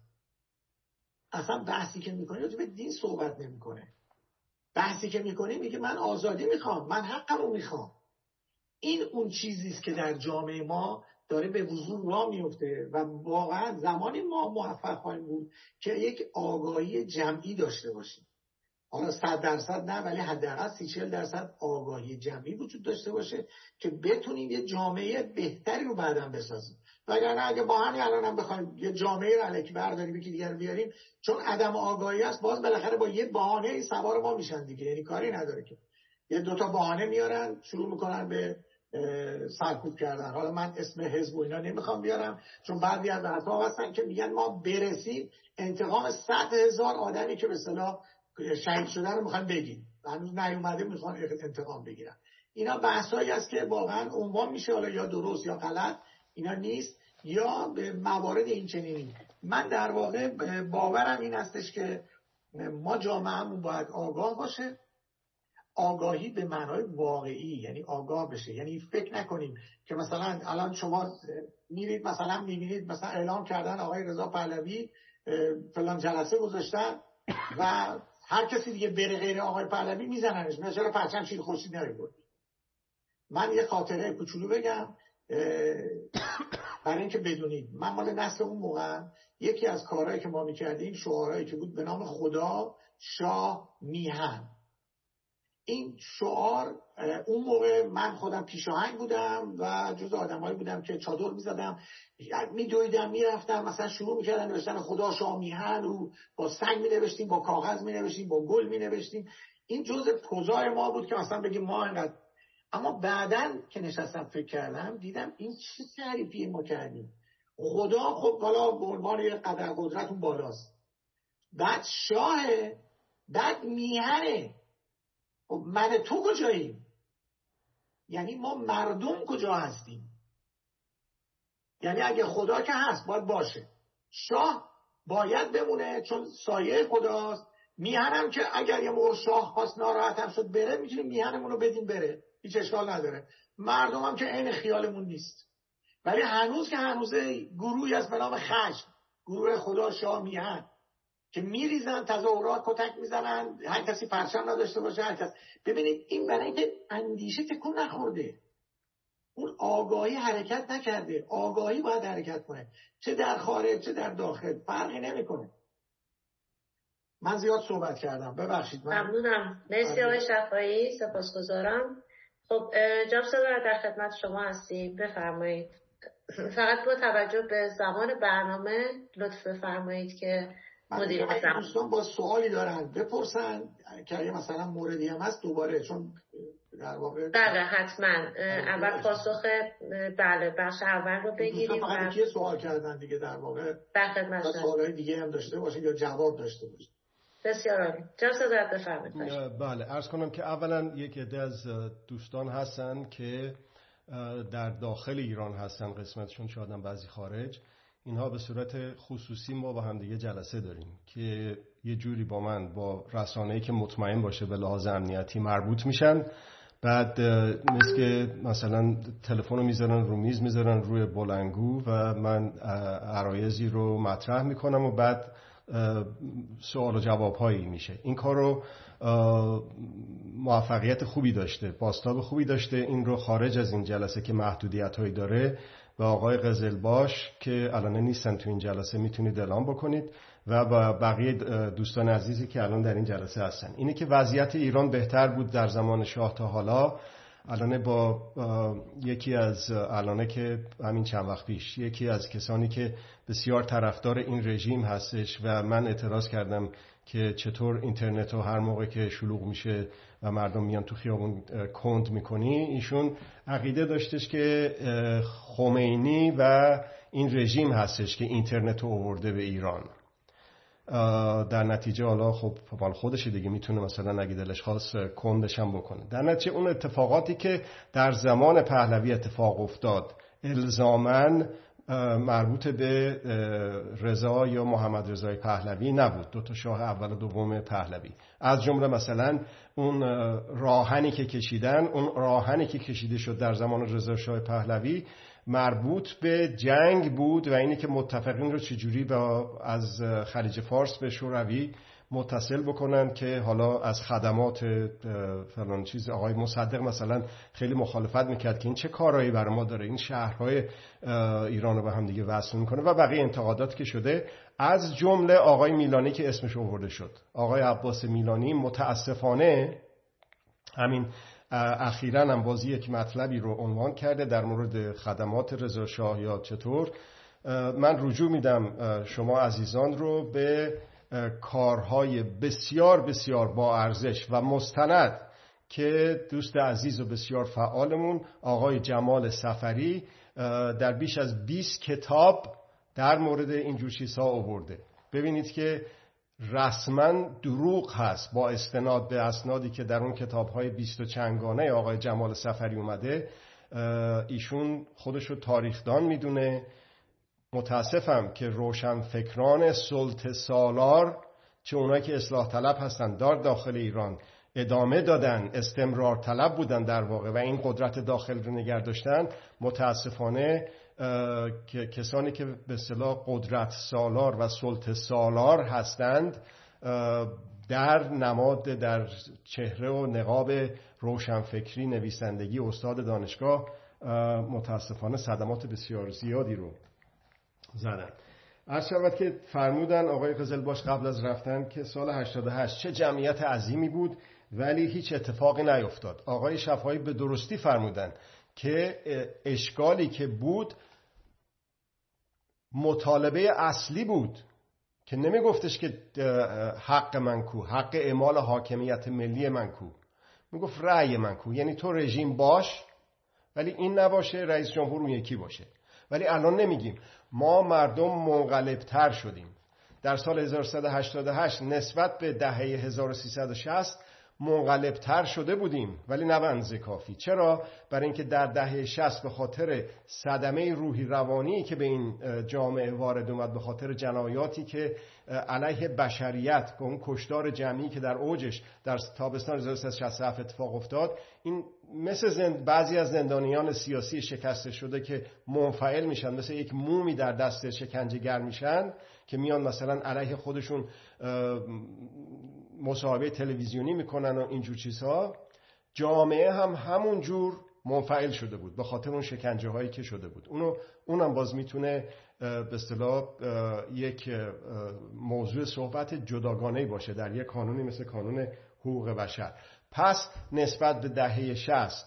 اصلا بحثی که میکنه راجع به دین صحبت نمیکنه، بحثی که میکنه میگه من آزادی میخوام، من حقمو میخوام. این اون چیزیست که در جامعه ما داره به وضوح راه میفته و واقعا زمانی ما موفق خواهیم بود که یک آگاهی جمعی داشته باشیم. حالا 100% نه، ولی حداقل 30-40% آگاهی جمعی وجود داشته باشه که بتونیم یه جامعه بهتری رو بعداً بسازیم. وگرنه اگه با همین الانم بخوایم یه جامعه رو الکی برداریم یکی دیگر بیاریم، چون عدم آگاهی است، باز بالاخره با یه بهانه سوار ما میشن دیگه، یعنی کاری نداره که یه دوتا بهانه میارن شروع میکنن به سرکوب کردن. حالا من اسم حزب و اینا نمیخوام بیارم، چون بعضی از حزب‌ها هستن که میگن ما برسیم انتقام 100,000 آدمی که به اصطلاح شهید شده رو میخوان بگیرن، هنوز نیومده میخوان انتقام بگیرن. اینا بحثایی است که واقعا عنوان میشه، حالا یا درست یا غلط اینا نیست، یا به موارد این چنینی. من در واقع باورم این هستش که ما جامعهمون باید آگاه باشه، آگاهی به معنای واقعی، یعنی آگاه بشه، یعنی فکر نکنیم که مثلا الان شما میرید مثلا میبینید مثلا اعلام کردن آقای رضا پهلوی فلان جلسه گذاشتن و هر کسی دیگه بره غیر آقای پهلوی میزننش، من چرا پرچم شیر خورشید نمیبرد. من یه خاطره کوچولو بگم برای اینکه بدونید، من مال نسل اون موقع، یکی از کارهایی که ما میکردیم شعارهایی که بود به نام خدا، شاه، میهن. این شعار اون موقع، من خودم پیشاهنگ بودم و جز آدمایی بودم که چادر میزدم، میدویدم، میرفتم، مثلا شروع میکردم نوشتن خدا، شاه، میهن رو با سنگ مینوشتیم، با کاغذ مینوشتیم، با گل مینوشتیم. این جز پوزای ما بود که مثلا بگیم ما اینقدر. اما بعداً که نشستم فکر کردم دیدم این چه تعریفی ما کردیم. خدا خب حالا به عنوان یه قدر قدرت اون بالاست، بعد شاهه، بعد میهنه، من تو کجاییم؟ یعنی ما مردم کجا هستیم؟ یعنی اگه خدا که هست باید باشه، شاه باید بمونه چون سایه خداست، میهنم که اگر یه مور شاه خواست ناراحتم شد بره میتونیم میهنمون رو بدیم بره، هیچ اشکال نداره. مردمم که عین خیالمون نیست، ولی هنوز که هنوزه گروهی هست به نام خشم، گروه خدا، شاه، میهن، که میریزن تظاهرات، کتک میزنن، هر کسی پرچم نداشته باشه، هر کس. ببینید این برای اینکه اندیشه تکون نخورده، اون آگاهی حرکت نکرده. آگاهی باید حرکت کنه، چه در خارج چه در داخل، فرقی نمیکنه. من زیاد صحبت کردم، ببخشید. ممنونم، مرسی آقای شفایی، سپاسگزارم. خب جناب صدارت در خدمت شما هستیم، بفرمایید. فقط با توجه به زمان برنامه لطف بفرمایید که دوستان با سوالی دارن بپرسن که اگه مثلا موردی هم هست دوباره، چون در واقع بله حتما اول پاسخ بله بخش اول رو بگیریم. دوستان فقط یه سوال کردن دیگه، در واقع بخدمت شما سوالای دیگه هم داشته باشه یا جواب داشته باشه. بسیار عالی، چه صدارت بفرمایید. بله عرض کنم که اولا یک عده از دوستان هستن که در داخل ایران هستن، قسمتشون شاید هم بعضی خارج، اینها به صورت خصوصی ما با هم دیگه جلسه داریم که یه جوری با من با رسانه‌ای که مطمئن باشه به لحاظ امنیتی مربوط میشن، بعد مثل که مثلا تلفن رو میذارن رو میز، میذارن روی بلنگو و من عرایزی رو مطرح میکنم و بعد سوال و جواب هایی میشه. این کار رو موفقیت خوبی داشته، باستاب خوبی داشته. این رو خارج از این جلسه که محدودیت هایی داره و آقای قزل باش که الان نیستن تو این جلسه میتونید اعلام بکنید و با بقیه دوستان عزیزی که الان در این جلسه هستن. اینه که وضعیت ایران بهتر بود در زمان شاه تا حالا. الان با یکی از الانه که همین چند وقت پیش یکی از کسانی که بسیار طرفدار این رژیم هستش و من اعتراض کردم که چطور اینترنت رو هر موقع که شلوغ میشه و مردم میان تو خیابون کند میکنی، ایشون عقیده داشتش که خمینی و این رژیم هستش که اینترنت رو آورده به ایران. در نتیجه حالا خب مال خودشه دیگه، میتونه مثلا اگه دلش خواست کندش هم بکنه. در نتیجه اون اتفاقاتی که در زمان پهلوی اتفاق افتاد الزاماً مربوط به رضا یا محمد رضای پهلوی نبود، دو تا شاه اول و دوم پهلوی. از جمله مثلا اون راهنی که کشیدن، اون راهنی که کشیده شد در زمان رضا شاه پهلوی مربوط به جنگ بود و اینه که متفقین رو چجوری با از خلیج فارس به شوروی متصل بکنن که حالا از خدمات فلان چیز. آقای مصدق مثلا خیلی مخالفت میکرد که این چه کارهایی برای ما داره، این شهرهای ایران رو به هم دیگه وصل میکنه و بقیه انتقادات که شده، از جمله آقای میلانی که اسمش آورده شد. آقای عباس میلانی متاسفانه همین اخیراً هم بازی یک مطلبی رو عنوان کرده در مورد خدمات رضا شاه یا چطور. من رجوع میدم شما عزیزان رو به کارهای بسیار بسیار با ارزش و مستند که دوست عزیز و بسیار فعالمون آقای جمال سفری در بیش از 20 کتاب در مورد این جور چیزها آورده. ببینید که رسما دروغ هست با استناد به اسنادی که در اون کتاب‌های 20 چنگانه آقای جمال سفری اومده. ایشون خودشو تاریخدان میدونه. متاسفم که روشنفکران سلطه سالار، چه اونایی که اصلاح طلب هستن در داخل ایران ادامه دادن، استمرار طلب بودن در واقع و این قدرت داخل رو نگه داشتن، متاسفانه کسانی که به اصطلاح قدرت سالار و سلطه سالار هستند در نماد در چهره و نقاب روشنفکری، نویسندگی، استاد دانشگاه متاسفانه صدمات بسیار زیادی رو زدن. عرض شود که فرمودن آقای قزلباش قبل از رفتن که سال 88 چه جمعیت عظیمی بود ولی هیچ اتفاقی نیفتاد. آقای شفایی به درستی فرمودن که اشکالی که بود مطالبه اصلی بود که نمی گفتش که حق من کو، حق اعمال حاکمیت ملی من کو، می گفت رأی من کو. یعنی تو رژیم باش ولی این نباشه، رئیس جمهور اون یکی باشه. ولی الان نمیگیم ما مردم منقلبتر شدیم. در سال 1388 نسبت به دهه 1360 منقلبتر شده بودیم ولی نه به اندازه کافی. چرا؟ برای اینکه در دهه 60 به خاطر صدمه روحی روانی که به این جامعه وارد اومد، به خاطر جنایاتی که علیه بشریت، اون کشتار جمعی که در اوجش در تابستان 1367 اتفاق افتاد، این مثل بعضی از زندانیان سیاسی شکسته شده که منفعل میشن، مثل یک مومی در دست شکنجهگر میشن که میان مثلا علیه خودشون مصاحبه تلویزیونی میکنن و اینجور چیزها. جامعه هم همون جور منفعل شده بود به خاطر اون شکنجه هایی که شده بود. اونم باز میتونه به اصطلاح یک موضوع صحبت جداگانه باشه در یک کانونی مثل کانون حقوق بشر. پس نسبت به دهه 60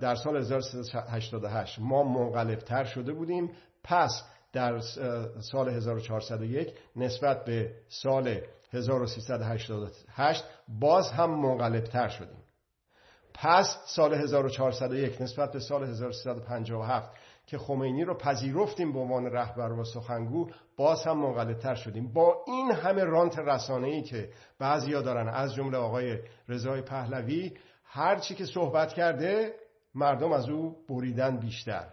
در سال 1388 ما منقلبتر شده بودیم. پس در سال 1401 نسبت به سال 1388 باز هم منقلبتر شدیم. پس سال 1401 نسبت به سال 1357 که خمینی رو پذیرفتیم به عنوان رهبر و سخنگو باز هم منقلبتر شدیم. با این همه رانت رسانه‌ای که بعضیا دارن، از جمله آقای رضای پهلوی، هر چی که صحبت کرده مردم از او بریدن بیشتر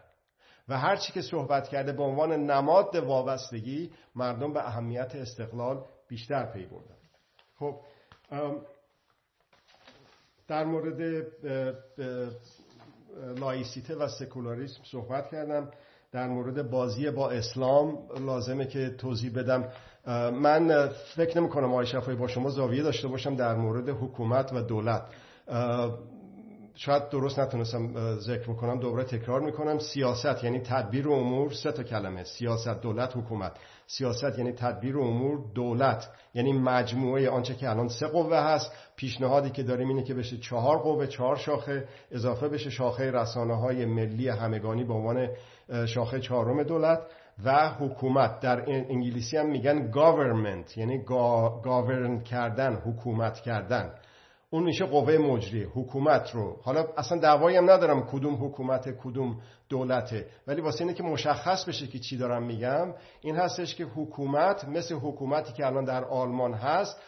و هر چی که صحبت کرده به عنوان نماد وابستگی مردم به اهمیت استقلال بیشتر پی بردن. خب در مورد لایسیته و سکولاریسم صحبت کردم. در مورد بازی با اسلام لازمه که توضیح بدم. من فکر نمی کنم آقای شفایی با شما زاویه داشته باشم در مورد حکومت و دولت. شاید درست نتونستم ذکر بکنم، دوباره تکرار میکنم. سیاست یعنی تدبیر امور، سه تا کلمه: سیاست، دولت، حکومت. سیاست یعنی تدبیر امور، دولت یعنی مجموعه آنچه که الان سه قوه هست. پیشنهادی که داریم اینه که بشه 4 قوه، 4 شاخه، اضافه بشه شاخه رسانه‌های ملی همگانی به عنوان شاخه 4م دولت. و حکومت در انگلیسی هم میگن government، یعنی govern کردن، حکومت کردن. اون میشه قوه مجری. حکومت رو حالا اصلا دعوایی هم ندارم کدوم حکومت کدوم دولته، ولی واسه اینه که مشخص بشه که چی دارم میگم، این هستش که حکومت مثل حکومتی که الان در آلمان هست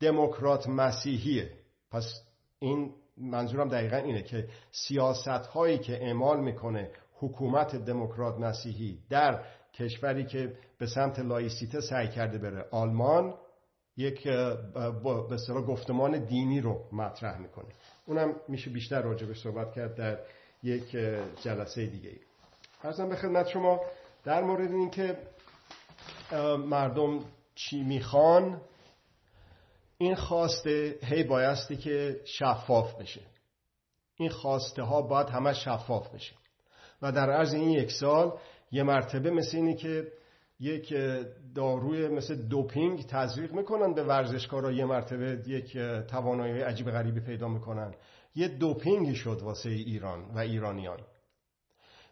دموکرات مسیحیه. پس این منظورم دقیقا اینه که سیاست هایی که اعمال میکنه حکومت دموکرات مسیحی در کشوری که به سمت لایسیته سعی کرده بره، آلمان، یک به اصطلاح گفتمان دینی رو مطرح میکنه. اونم میشه بیشتر راجبش صحبت کرد در یک جلسه دیگه. عرضم به خدمت شما در مورد این که مردم چی میخوان، این خواسته هی بایستی که شفاف بشه. این خواسته ها باید همه شفاف بشه و در عرض این 1 سال یه مرتبه مثل اینی که یک داروی مثل دوپینگ تزریق میکنن به ورزشکارا، یه مرتبه یک توانایی عجیب غریبی پیدا میکنن. یه دوپینگی شد واسه ایران و ایرانیان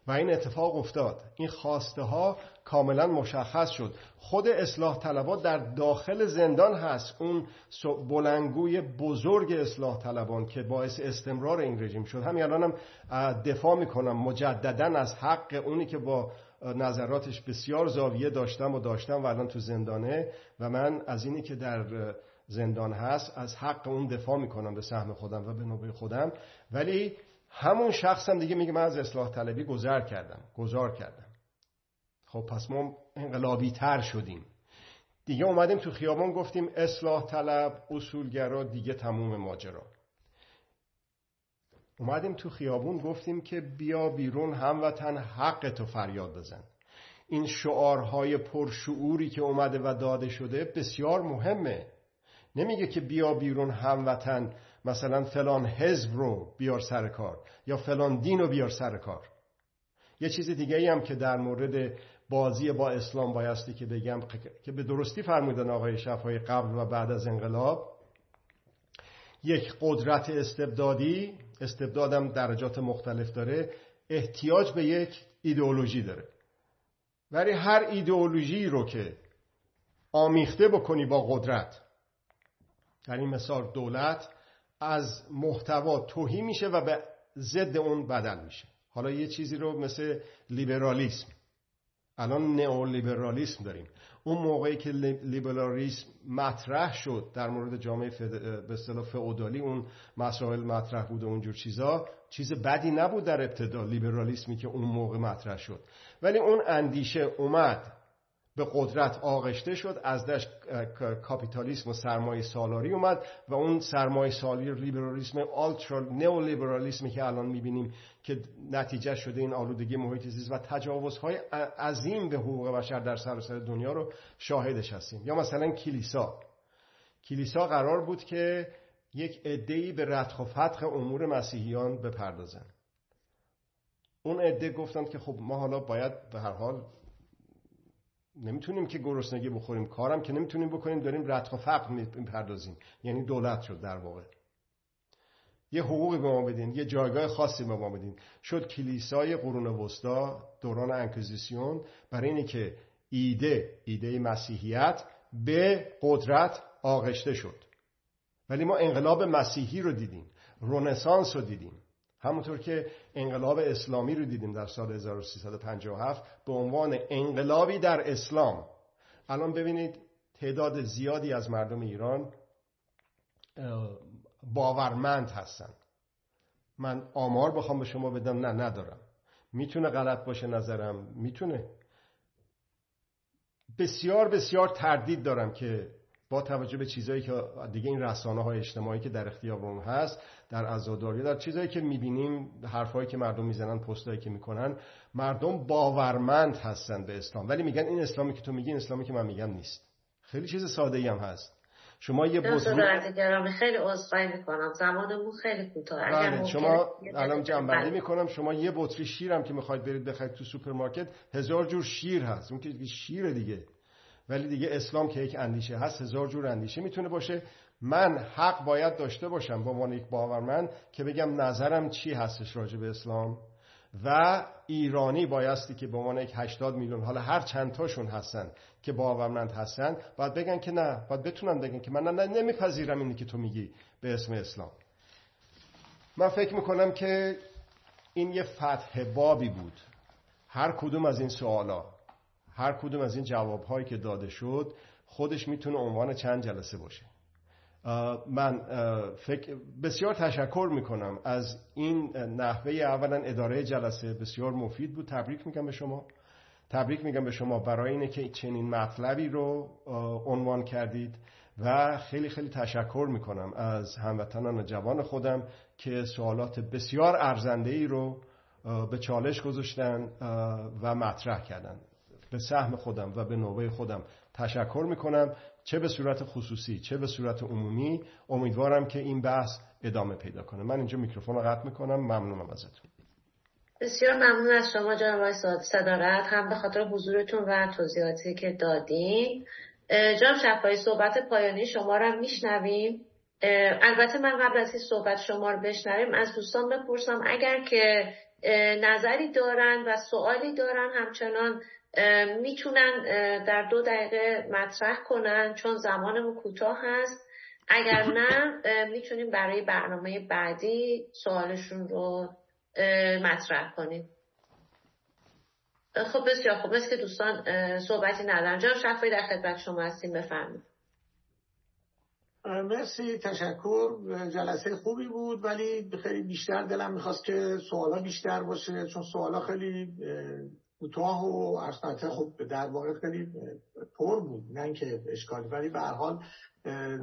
و این اتفاق افتاد. این خواسته ها کاملا مشخص شد. خود اصلاح طلبان در داخل زندان هست. اون بلندگوی بزرگ اصلاح طلبان که باعث استمرار این رژیم شد، همین الانم دفاع میکنم مجددا از حق اونی که با نظراتش بسیار زاویه داشتم و الان تو زندانه و من از اینی که در زندان هست از حق اون دفاع میکنم به سهم خودم و به نوبه خودم. ولی همون شخصم دیگه میگه من از اصلاح طلبی گذار کردم. خب پس ما انقلابی تر شدیم دیگه، اومدیم تو خیابان گفتیم اصلاح طلب، اصولگرا، دیگه تموم ماجرا. اومدیم تو خیابون گفتیم که بیا بیرون هموطن، حق تو فریاد بزن. این شعارهای پرشعوری که اومده و داده شده بسیار مهمه. نمیگه که بیا بیرون هموطن، مثلا فلان حزب رو بیار سر کار یا فلان دین رو بیار سر کار. یه چیز دیگه ای هم که در مورد بازی با اسلام بایستی که بگم، که به درستی فرمودن آقای شفایی، قبل و بعد از انقلاب یک قدرت استبدادی، استبدادم درجات مختلف داره، احتیاج به یک ایدئولوژی داره. ولی هر ایدئولوژی رو که آمیخته بکنی با قدرت، در این مثال دولت، از محتوا تهی میشه و به ضد اون بدل میشه. حالا یه چیزی رو مثل لیبرالیسم، الان نئولیبرالیسم داریم. اون موقعی که لیبرالیسم مطرح شد در مورد جامعه به اصطلاح فئودالی، اون مسائل مطرح بود و اونجور چیزا، چیز بدی نبود در ابتدا لیبرالیسمی که اون موقع مطرح شد. ولی اون اندیشه اومد به قدرت آغشته شد، از دشت کاپیتالیسم و سرمایه سالاری اومد و اون سرمایه سالاری لیبرالیسم آلترا نئولیبرالیسمی که الان میبینیم که نتیجه شده این آلودگی محیط زیست و تجاوزهای عظیم به حقوق بشر در سراسر دنیا رو شاهدش هستیم. یا مثلا کلیسا قرار بود که یک عده‌ای به ردخ و فتخ امور مسیحیان بپردازن. اون عده گفتند که خب ما حالا باید به هر حال نمیتونیم که گرسنگی بخوریم، کارم که نمیتونیم بکنیم، داریم ردخ و فقر میپردازیم. یعنی دولت شد در واقع. یه حقوقی به ما بدین، یه جایگاه خاصی به ما بدین. شد کلیسای قرون وسطا، دوران انکوزیسیون، برای اینه که ایده مسیحیت به قدرت آغشته شد. ولی ما انقلاب مسیحی رو دیدیم، رنسانس رو دیدیم، همونطور که انقلاب اسلامی رو دیدیم در سال 1357 به عنوان انقلابی در اسلام. الان ببینید تعداد زیادی از مردم ایران باورمند هستن. من آمار بخوام به شما بدم ندارم، میتونه غلط باشه نظرم، میتونه. بسیار بسیار تردید دارم که با توجه به چیزایی که دیگه این رسانه‌های اجتماعی که در اختیارمون هست، در عزاداری، در چیزایی که می‌بینیم، حرفایی که مردم می‌زنن، پستایی که می‌کنن، مردم باورمند هستن به اسلام، ولی میگن این اسلامی که تو میگی این اسلامی که من میگم نیست. خیلی چیز ساده‌ای هم هست. شما یه بزرگ درام خیلی عذرخواهی می‌کنم، زمانمون خیلی کوتاه. اگر شما الان جنبندی می‌کنم، شما یه بطری شیرم که می‌خواید برید بخرید تو سوپرمارکت، هزار جور شیر هست. اون که شیر دیگه، ولی دیگه اسلام که یک اندیشه هست، هزار جور اندیشه میتونه باشه. من حق باید داشته باشم به عنوان یک باورمند که بگم نظرم چی هستش راجع به اسلام، و ایرانی بایستی که به عنوان یک 80 میلیون، حالا هر چند تاشون هستن که باورمند هستن، باید بگن که نه، باید بتونن بگن که من نمیپذیرم اینی که تو میگی به اسم اسلام. من فکر میکنم که این یه فتح بابی بود. هر کدوم از این سوالا، هر کدوم از این جوابهایی که داده شد، خودش میتونه عنوان چند جلسه باشه. من بسیار تشکر میکنم از این نحوه. اولا اداره جلسه بسیار مفید بود، تبریک میگم به شما. تبریک میگم به شما برای اینه که چنین مطلبی رو عنوان کردید، و خیلی خیلی تشکر میکنم از هموطنان و جوان خودم که سوالات بسیار ارزنده‌ای رو به چالش گذاشتن و مطرح کردن. به سهم خودم و به نوبه خودم تشکر میکنم، چه به صورت خصوصی چه به صورت عمومی. امیدوارم که این بحث ادامه پیدا کنه. من اینجا میکروفون رو قطع میکنم. ممنونم ازتون. بسیار ممنون از شما جناب آقای صدارت، هم به خاطر حضورتون و توضیحاتی که دادین. جناب شفایی، صحبت پایانی شما رو میشنویم. البته من قبل از این صحبت شما رو بشنویم از دوستان بپرسم اگر که نظری دارن و سوالی دارن همچنان میتونن در 2 دقیقه مطرح کنن، چون زمانمون کوتاه هست. اگر نه میتونیم برای برنامه بعدی سوالشون رو مطرح کنیم. خب بسیار خوب، مثل که دوستان صحبتی ندارن. جناب شفایی در خدمت شما هستیم، بفرمایید. مرسی، تشکر. جلسه خوبی بود، ولی خیلی بیشتر دلم میخواست که سوالا بیشتر باشه، چون سوالا خیلی کوتاه و عرض خب در واقع خیلی پر بود، نه اینکه اشکالی، ولی به هر حال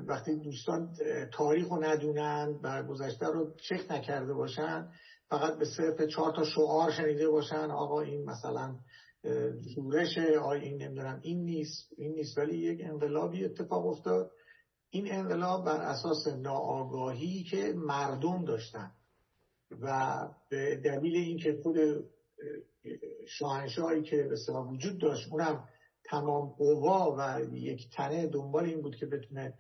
وقتی دوستان تاریخ رو ندونن و گذشته رو چک نکرده باشن، فقط به صرف 4 تا شعار شنیده باشن، آقا این مثلا شورشه، آقا این نمیدونم این نیست، ولی یک انقلابی اتفاق افتاد. این انقلاب بر اساس ناآگاهی که مردم داشتن و به دلیل اینکه خود شاهنشاهی که به اصطلاح وجود داشت، اونم تمام قوا و یک تنه دنبال این بود که بتونه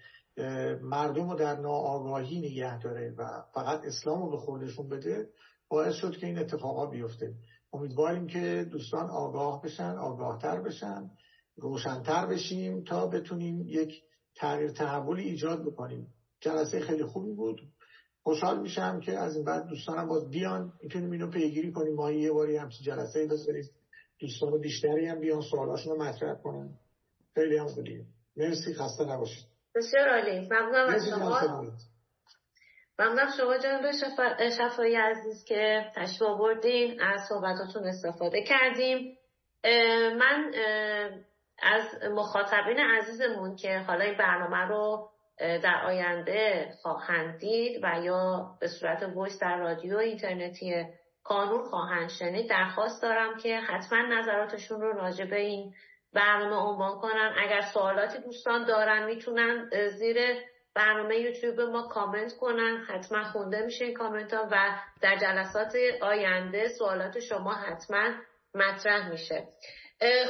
مردم رو در ناآگاهی نگه داره و فقط اسلام رو به خودشون بده، باعث شد که این اتفاقا بیفته. امیدواریم که دوستان آگاه بشن، آگاهتر بشن، روشنتر بشیم تا بتونیم یک تغییر تحولی ایجاد بکنیم. جلسه خیلی خوبی بود. خوشحال میشم که از این بعد دوستانم باز بیان، میتونیم اینو پیگیری کنیم. ما یه باری همچین جلسه ای بذاریم، دوستان بیشتری هم بیان سوالاشون رو مطرح کنن. خیلی هم خوبه. مرسی، خسته نباشید. بسیار عالی. ممنونم از شما. ممنونم شما جناب شفایی عزیز که تشریف آوردین، از صحبتاتون استفاده کردیم. من از مخاطبین عزیزمون که حالا این برنامه رو در آینده خواهند دید و یا به صورت وایس در رادیو اینترنتی کانون خواهند شنید، درخواست دارم که حتما نظراتشون رو راجع به این برنامه عنوان کنن. اگر سوالاتی دوستان دارن میتونن زیر برنامه یوتیوب ما کامنت کنن، حتما خونده میشه این کامنت ها و در جلسات آینده سوالات شما حتما مطرح میشه.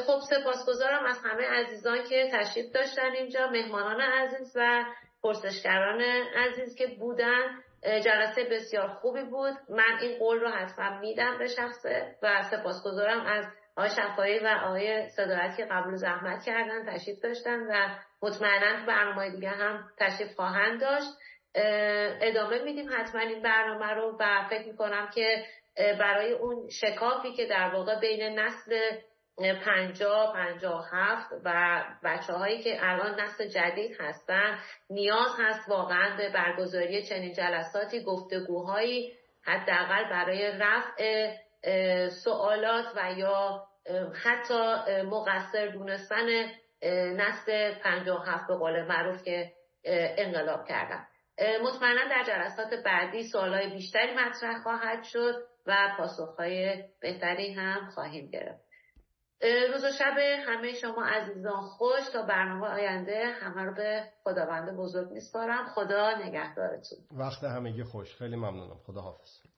خب سپاسگزارم از همه عزیزان که تشریف داشتن اینجا، مهمانان عزیز و پرسشگران عزیز که بودن. جلسه بسیار خوبی بود، من این قول رو حتما میدم به شخصه، و سپاسگزارم از آقای شفایی و آقای صدارت که قبول زحمت کردن، تشریف داشتن و مطمئناً برنامه‌های دیگه هم تشریف خواهند داشت. ادامه میدیم حتما این برنامه رو، و فکر میکنم که برای اون شکافی که در واقع بین نسل 50-57 و بچه هایی که الان نسل جدید هستن، نیاز هست واقعا به برگزاری چنین جلساتی، گفتگوهایی، حداقل برای رفع سوالات و یا حتی مقصر دونستن نسل 57 به قول معروف که انقلاب کردن. مطمئنا در جلسات بعدی سوالای بیشتری مطرح خواهد شد و پاسخهای بهتری هم خواهیم گرفت. روز و شب همه شما عزیزان خوش. تا برنامه آینده همه رو به خداوند بزرگ میسپارم. خدا نگهدارتون. وقت همگی خوش. خیلی ممنونم. خداحافظ.